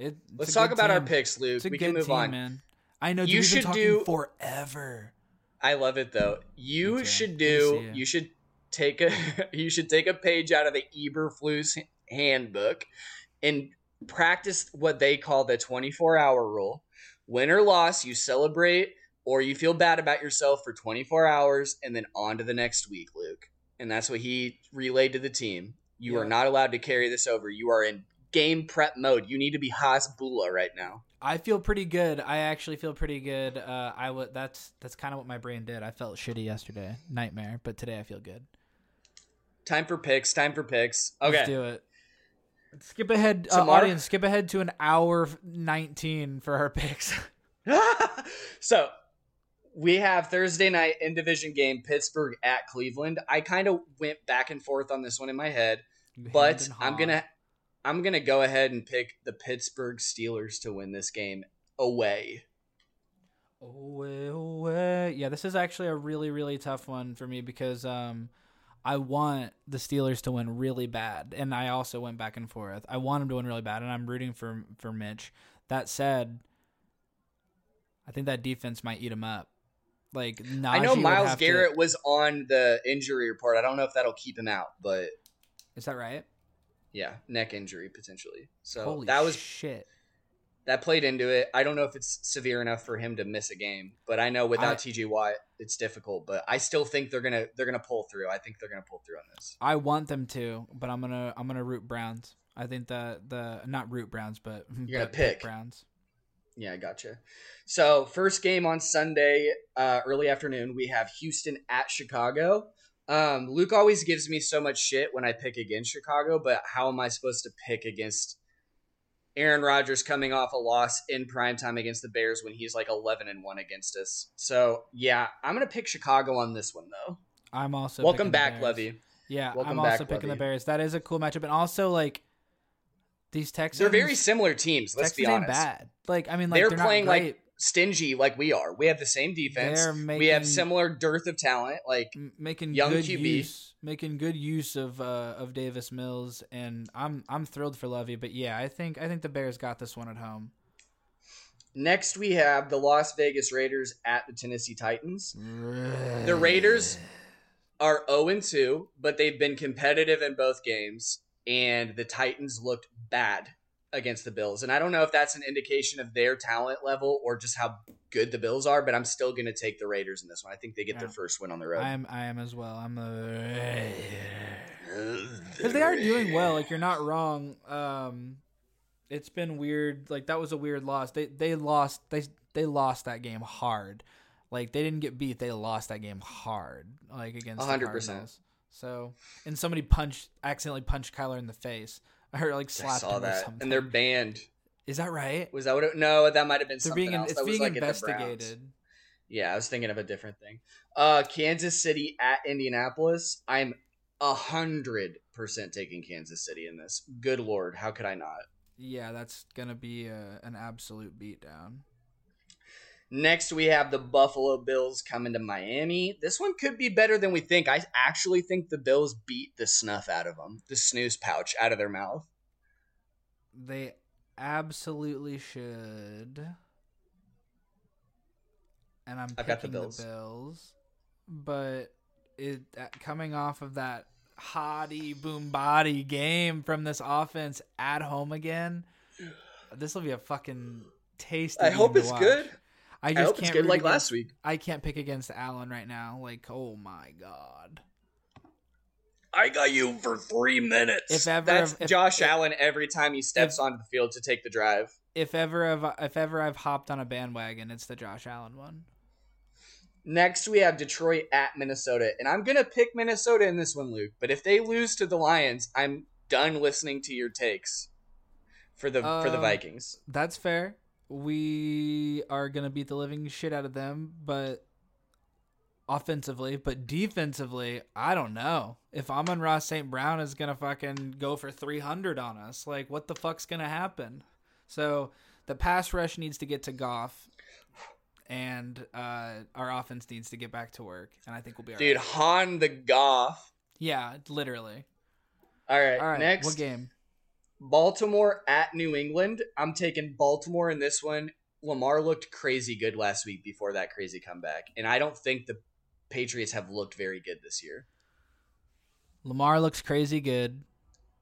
It, Let's talk about team. our picks, Luke. We can move team, on. Man. I know you should do forever. I love it though. You should do. You. you should take a. You should take a page out of the Eberflus handbook and practice what they call the twenty-four hour rule. Win or loss, you celebrate or you feel bad about yourself for twenty-four hours, and then on to the next week, Luke. And that's what he relayed to the team. You yeah. are not allowed to carry this over. You are in game prep mode. You need to be Haas Bula right now. I feel pretty good. I actually feel pretty good. Uh, I w- that's that's kind of what my brain did. I felt shitty yesterday, nightmare, but today I feel good. Time for picks. Time for picks. Okay, let's do it. Skip ahead, uh, audience. Skip ahead to an hour nineteen for our picks. So we have Thursday night in division game, Pittsburgh at Cleveland. I kind of went back and forth on this one in my head, you but I'm gonna. I'm going to go ahead and pick the Pittsburgh Steelers to win this game away. Away, away. Yeah, this is actually a really, really tough one for me because um, I want the Steelers to win really bad, and I also went back and forth. I want them to win really bad, and I'm rooting for, for Mitch. That said, I think that defense might eat him up. Like Najee I know Miles Garrett to... was on the injury report. I don't know if that'll keep him out, but... Is that right? Yeah, neck injury potentially. So Holy that was shit. That played into it. I don't know if it's severe enough for him to miss a game, but I know without I, T J Watt, it's difficult. But I still think they're gonna they're gonna pull through. I think they're gonna pull through on this. I want them to, but I'm gonna I'm gonna root Browns. I think the the not root Browns, but you're but gonna pick. pick Browns. Yeah, I gotcha. So first game on Sunday, uh, early afternoon, we have Houston at Chicago. Um, Luke always gives me so much shit when I pick against Chicago, but how am I supposed to pick against Aaron Rodgers coming off a loss in primetime against the Bears when he's like eleven and one against us? So, yeah, I'm going to pick Chicago on this one, though. I'm also Welcome back, Levy. Yeah, Welcome I'm back, also picking Levy. the Bears. That is a cool matchup. And also, like, these Texans. They're very similar teams, let's Texans be honest. Bad. Like, I mean, like, they're, they're playing like stingy like we are. We have the same defense. Making, we have similar dearth of talent, like making young good Q B. Use, making good use of uh, of Davis Mills, and I'm I'm thrilled for Lovey, but yeah, I think I think the Bears got this one at home. Next we have the Las Vegas Raiders at the Tennessee Titans. The Raiders are oh and two, but they've been competitive in both games, and the Titans looked bad against the Bills. And I don't know if that's an indication of their talent level or just how good the Bills are, but I'm still going to take the Raiders in this one. I think they get yeah. their first win on the road. I am, I am as well. I'm the because they are doing well. Like, you're not wrong. Um, it's been weird. Like, that was a weird loss. They they lost. They they lost that game hard. Like, they didn't get beat. They lost that game hard. Like, against one hundred percent. The Cardinals. So, and somebody punched accidentally punched Kyler in the face. I heard like slapped I saw him that. Or something. And they're banned. Is that right? Was that what? It, no, that might have been they're something being, else. It's that being was like investigated. Yeah, I was thinking of a different thing. Uh, Kansas City at Indianapolis. I'm a hundred percent taking Kansas City in this. Good lord, how could I not? Yeah, that's gonna be a, an absolute beatdown. Next, we have the Buffalo Bills coming to Miami. This one could be better than we think. I actually think the Bills beat the snuff out of them, the snooze pouch out of their mouth. They absolutely should. And I'm I've picking the Bills. the Bills. But it coming off of that hottie boom body game from this offense at home again, this will be a fucking tasty I hope it's watch. good. I just I hope can't it's good like against, last week. I can't pick against Allen right now. Like, oh my god! I got you for three minutes. If ever, that's if, Josh if, Allen every time he steps if, onto the field to take the drive. If ever, I've, if ever I've hopped on a bandwagon, it's the Josh Allen one. Next, we have Detroit at Minnesota, and I'm gonna pick Minnesota in this one, Luke. But if they lose to the Lions, I'm done listening to your takes for the uh, for the Vikings. That's fair. We are going to beat the living shit out of them, but offensively, but defensively, I don't know. If Amon-Ra Saint Brown is going to fucking go for three hundred on us, like, what the fuck's going to happen? So the pass rush needs to get to Goff, and uh, our offense needs to get back to work, and I think we'll be all Dude, right. Dude, Han the Goff. Yeah, literally. All right, all right next. What game? Baltimore at New England. I'm taking Baltimore in this one. Lamar looked crazy good last week before that crazy comeback, and I don't think the Patriots have looked very good this year. Lamar looks crazy good.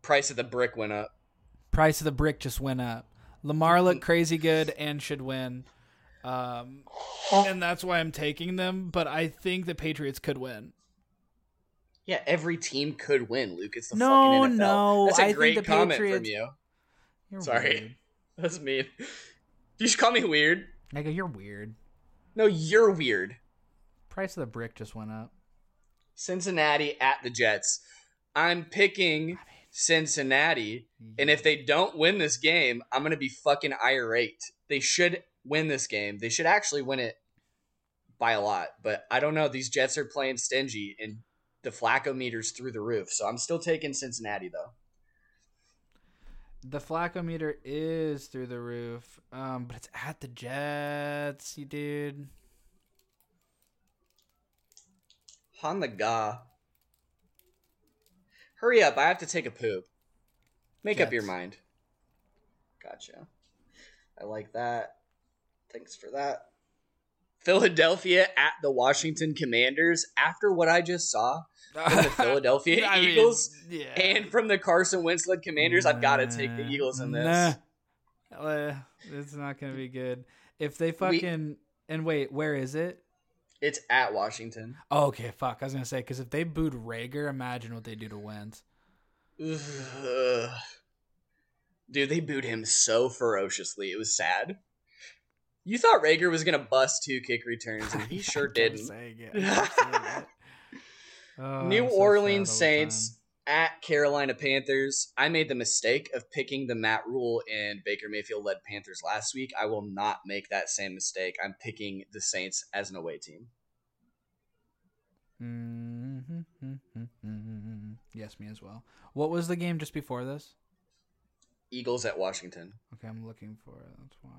Price of the brick went up. Price of the brick just went up. Lamar looked crazy good and should win. Um, and that's why I'm taking them, but I think the Patriots could win. Yeah, every team could win, Luke. It's the no, fucking N F L. No, no. That's a I great think the comment Patriots... from you. You're Sorry. Weird. That's mean. You just call me weird. Nigga, you're weird. No, you're weird. Price of the brick just went up. Cincinnati at the Jets. I'm picking I mean, Cincinnati, yeah. and if they don't win this game, I'm going to be fucking irate. They should win this game. They should actually win it by a lot, but I don't know. These Jets are playing stingy, and the Flacco meter's through the roof, so I'm still taking Cincinnati, though. The Flacco meter is through the roof, um, but it's at the Jets, you dude. On the ga. Hurry up. I have to take a poop. Make Jets. Up your mind. Gotcha. I like that. Thanks for that. Philadelphia at the Washington Commanders. After what I just saw from the Philadelphia Eagles mean, yeah. and from the Carson Wentz led Commanders, nah, I've got to take the Eagles in this. Nah. It's not going to be good. If they fucking... We, and wait, where is it? It's at Washington. Oh, okay, fuck. I was going to say, because if they booed Rager, imagine what they do to Wentz. Ugh. Dude, they booed him so ferociously. It was sad. You thought Rager was going to bust two kick returns, and he sure didn't. oh, New so Orleans Saints at Carolina Panthers. I made the mistake of picking the Matt Rule and Baker Mayfield-led Panthers last week. I will not make that same mistake. I'm picking the Saints as an away team. Mm-hmm, mm-hmm, mm-hmm. Yes, me as well. What was the game just before this? Eagles at Washington. Okay, I'm looking for it. That's why.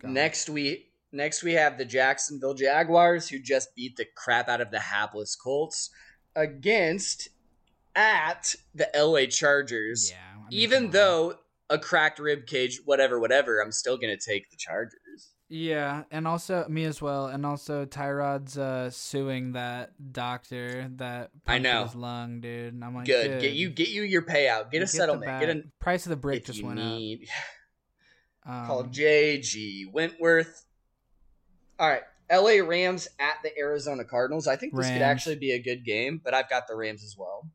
God. Next week, next we have the Jacksonville Jaguars, who just beat the crap out of the hapless Colts, against at the L A Chargers. Yeah, I mean, even though a cracked rib cage, whatever, whatever, I'm still gonna take the Chargers. Yeah, and also me as well, and also Tyrod's uh, suing that doctor that I know his lung, dude. And I'm like, good, dude, get you, get you your payout, get a get settlement, get a price of the brick just went need. Up. Um, called J G Wentworth. All right. L A Rams at the Arizona Cardinals. I think this Rams. Could actually be a good game, but I've got the Rams as well.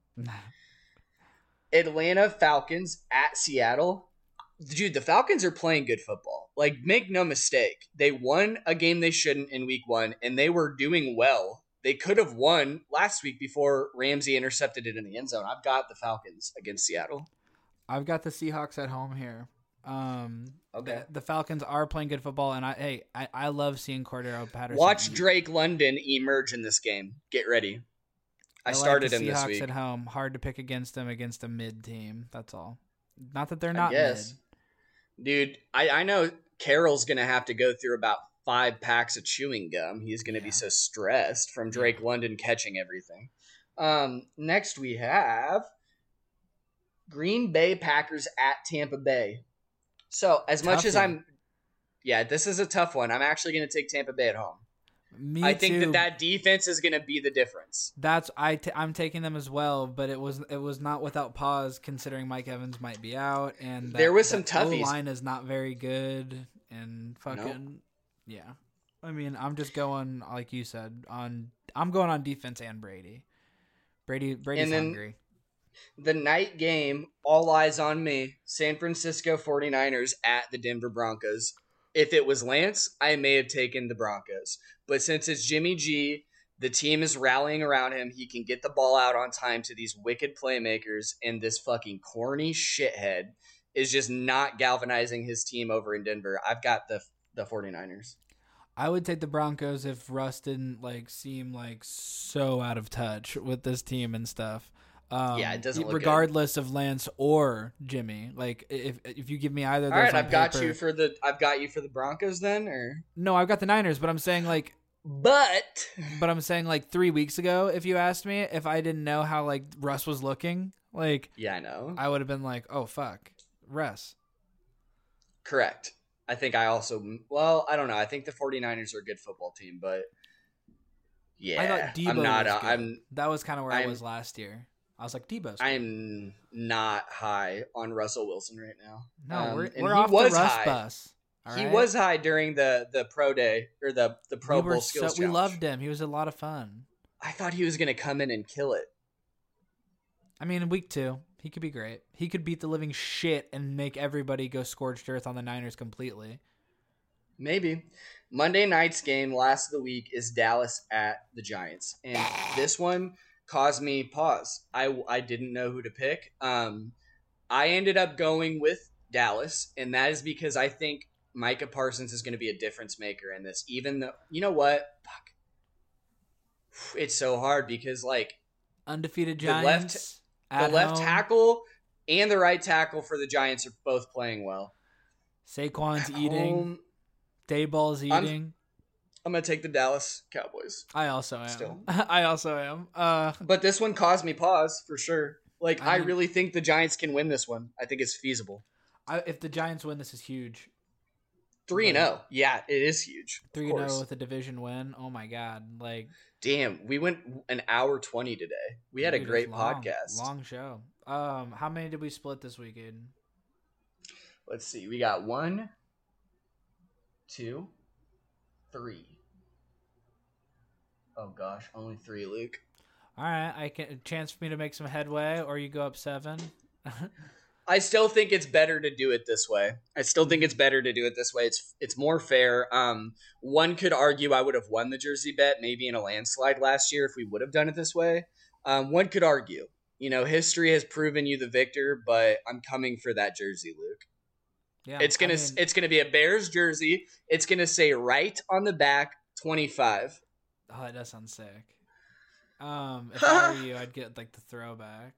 Atlanta Falcons at Seattle. Dude, the Falcons are playing good football. Like, make no mistake. They won a game they shouldn't in week one, and they were doing well. They could have won last week before Ramsey intercepted it in the end zone. I've got the Falcons against Seattle. I've got the Seahawks at home here. Um, okay. The, the Falcons are playing good football, and I hey, I, I love seeing Cordero Patterson. Watch Drake London emerge in this game. Get ready. I, I started like the him Seahawks this week. At home, hard to pick against them against a mid team. That's all. Not that they're not mid. Dude, I, I know Carroll's gonna have to go through about five packs of chewing gum. He's gonna yeah. be so stressed from Drake London catching everything. Um, next we have Green Bay Packers at Tampa Bay. So, as tough much as one. I'm... Yeah, this is a tough one. I'm actually going to take Tampa Bay at home. Me I think too. that that defense is going to be the difference. That's I t- I'm taking them as well, but it was it was not without pause, considering Mike Evans might be out, and that, there was some toughies. O-line is not very good, and fucking... Nope. Yeah. I mean, I'm just going, like you said, on... I'm going on defense and Brady. Brady Brady's then, hungry. The night game, all eyes on me, San Francisco forty-niners at the Denver Broncos. If it was Lance, I may have taken the Broncos. But since it's Jimmy G, the team is rallying around him. He can get the ball out on time to these wicked playmakers, and this fucking corny shithead is just not galvanizing his team over in Denver. I've got the the forty-niners. I would take the Broncos if Russ didn't like seem like so out of touch with this team and stuff. Um, yeah, it doesn't look regardless good. Of Lance or Jimmy. Like if if you give me either, of all right, I've paper, got you for the I've got you for the Broncos then, or no, I've got the Niners. But I'm saying like, but but I'm saying like three weeks ago, if you asked me if I didn't know how like Russ was looking, like yeah, I know, I would have been like, oh fuck, Russ. Correct. I think I also well, I don't know. I think the forty-niners are a good football team, but yeah, I thought Debo I'm not. Was good. I'm that was kind of where I'm, I was last year. I was like, Debo's. I'm not high on Russell Wilson right now. No, we're, um, we're off the Russ bus. All he right? was high during the, the pro day or the, the pro we bowl skills so, challenge. We loved him. He was a lot of fun. I thought he was going to come in and kill it. I mean, in week two, He could be great. He could beat the living shit and make everybody go scorched earth on the Niners completely. Maybe. Monday night's game, last of the week, is Dallas at the Giants. And this one caused me pause. I, I didn't know who to pick. Um, I ended up going with Dallas, and that is because I think Micah Parsons is going to be a difference maker in this. Even though, you know what? Fuck. It's so hard because, like, undefeated Giants. The left, the left tackle and the right tackle for the Giants are both playing well. Saquon's at eating. Home. Dayball's eating. I'm, I'm going to take the Dallas Cowboys. I also am. Still. I also am. Uh, but this one caused me pause for sure. Like, I, I really think the Giants can win this one. I think it's feasible. I, if the Giants win, this is huge. three and oh. Yeah, it is huge. three and oh with a division win. Oh, my God. Like, damn, we went an hour twenty today. We had a great long, podcast. Long show. Um, how many did we split this week, Aiden? Let's see. We got one, two, three. Oh, gosh. Only three, Luke. All right. I can, chance for me to make some headway, or you go up seven. I still think it's better to do it this way. I still think it's better to do it this way. It's it's more fair. Um, one could argue I would have won the jersey bet maybe in a landslide last year if we would have done it this way. Um, one could argue. You know, history has proven you the victor, but I'm coming for that jersey, Luke. Yeah, it's gonna I mean, it's gonna be a Bears jersey. It's gonna say right on the back twenty-five. Oh, that does sound sick. Um, if I were you, I'd get like the throwback.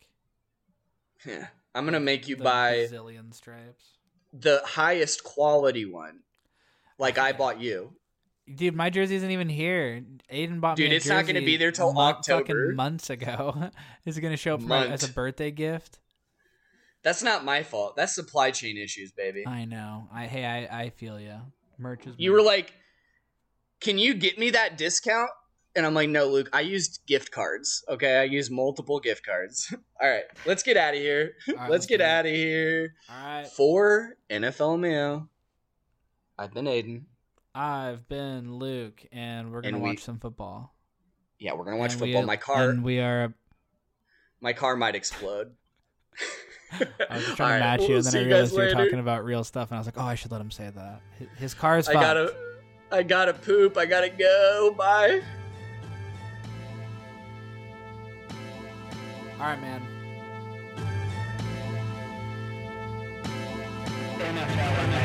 Yeah. I'm going to make you the buy Brazilian stripes. The highest quality one. Like I bought you. Dude, my jersey isn't even here. Aiden bought Dude, me a jersey. Dude, it's not going to be there till October. Fucking months ago. Is it going to show up Month. as a birthday gift? That's not my fault. That's supply chain issues, baby. I know. I Hey, I, I feel you. Merch is You merch. Were like, can you get me that discount? And I'm like, no, Luke, I used gift cards. Okay, I used multiple gift cards. All right, let's get out of here. Right, let's get out of here. All right. For N F L Mayo, I've been Aiden. I've been Luke, and we're going to we, watch some football. Yeah, we're going to watch and football. We, my car. And we are. My car might explode. I was trying All to match right, you, and we'll then I realized you were talking about real stuff, and I was like, oh, I should let him say that. His, his car is fucked. I got to I gotta poop. I got to go. Bye. All right, man. N F L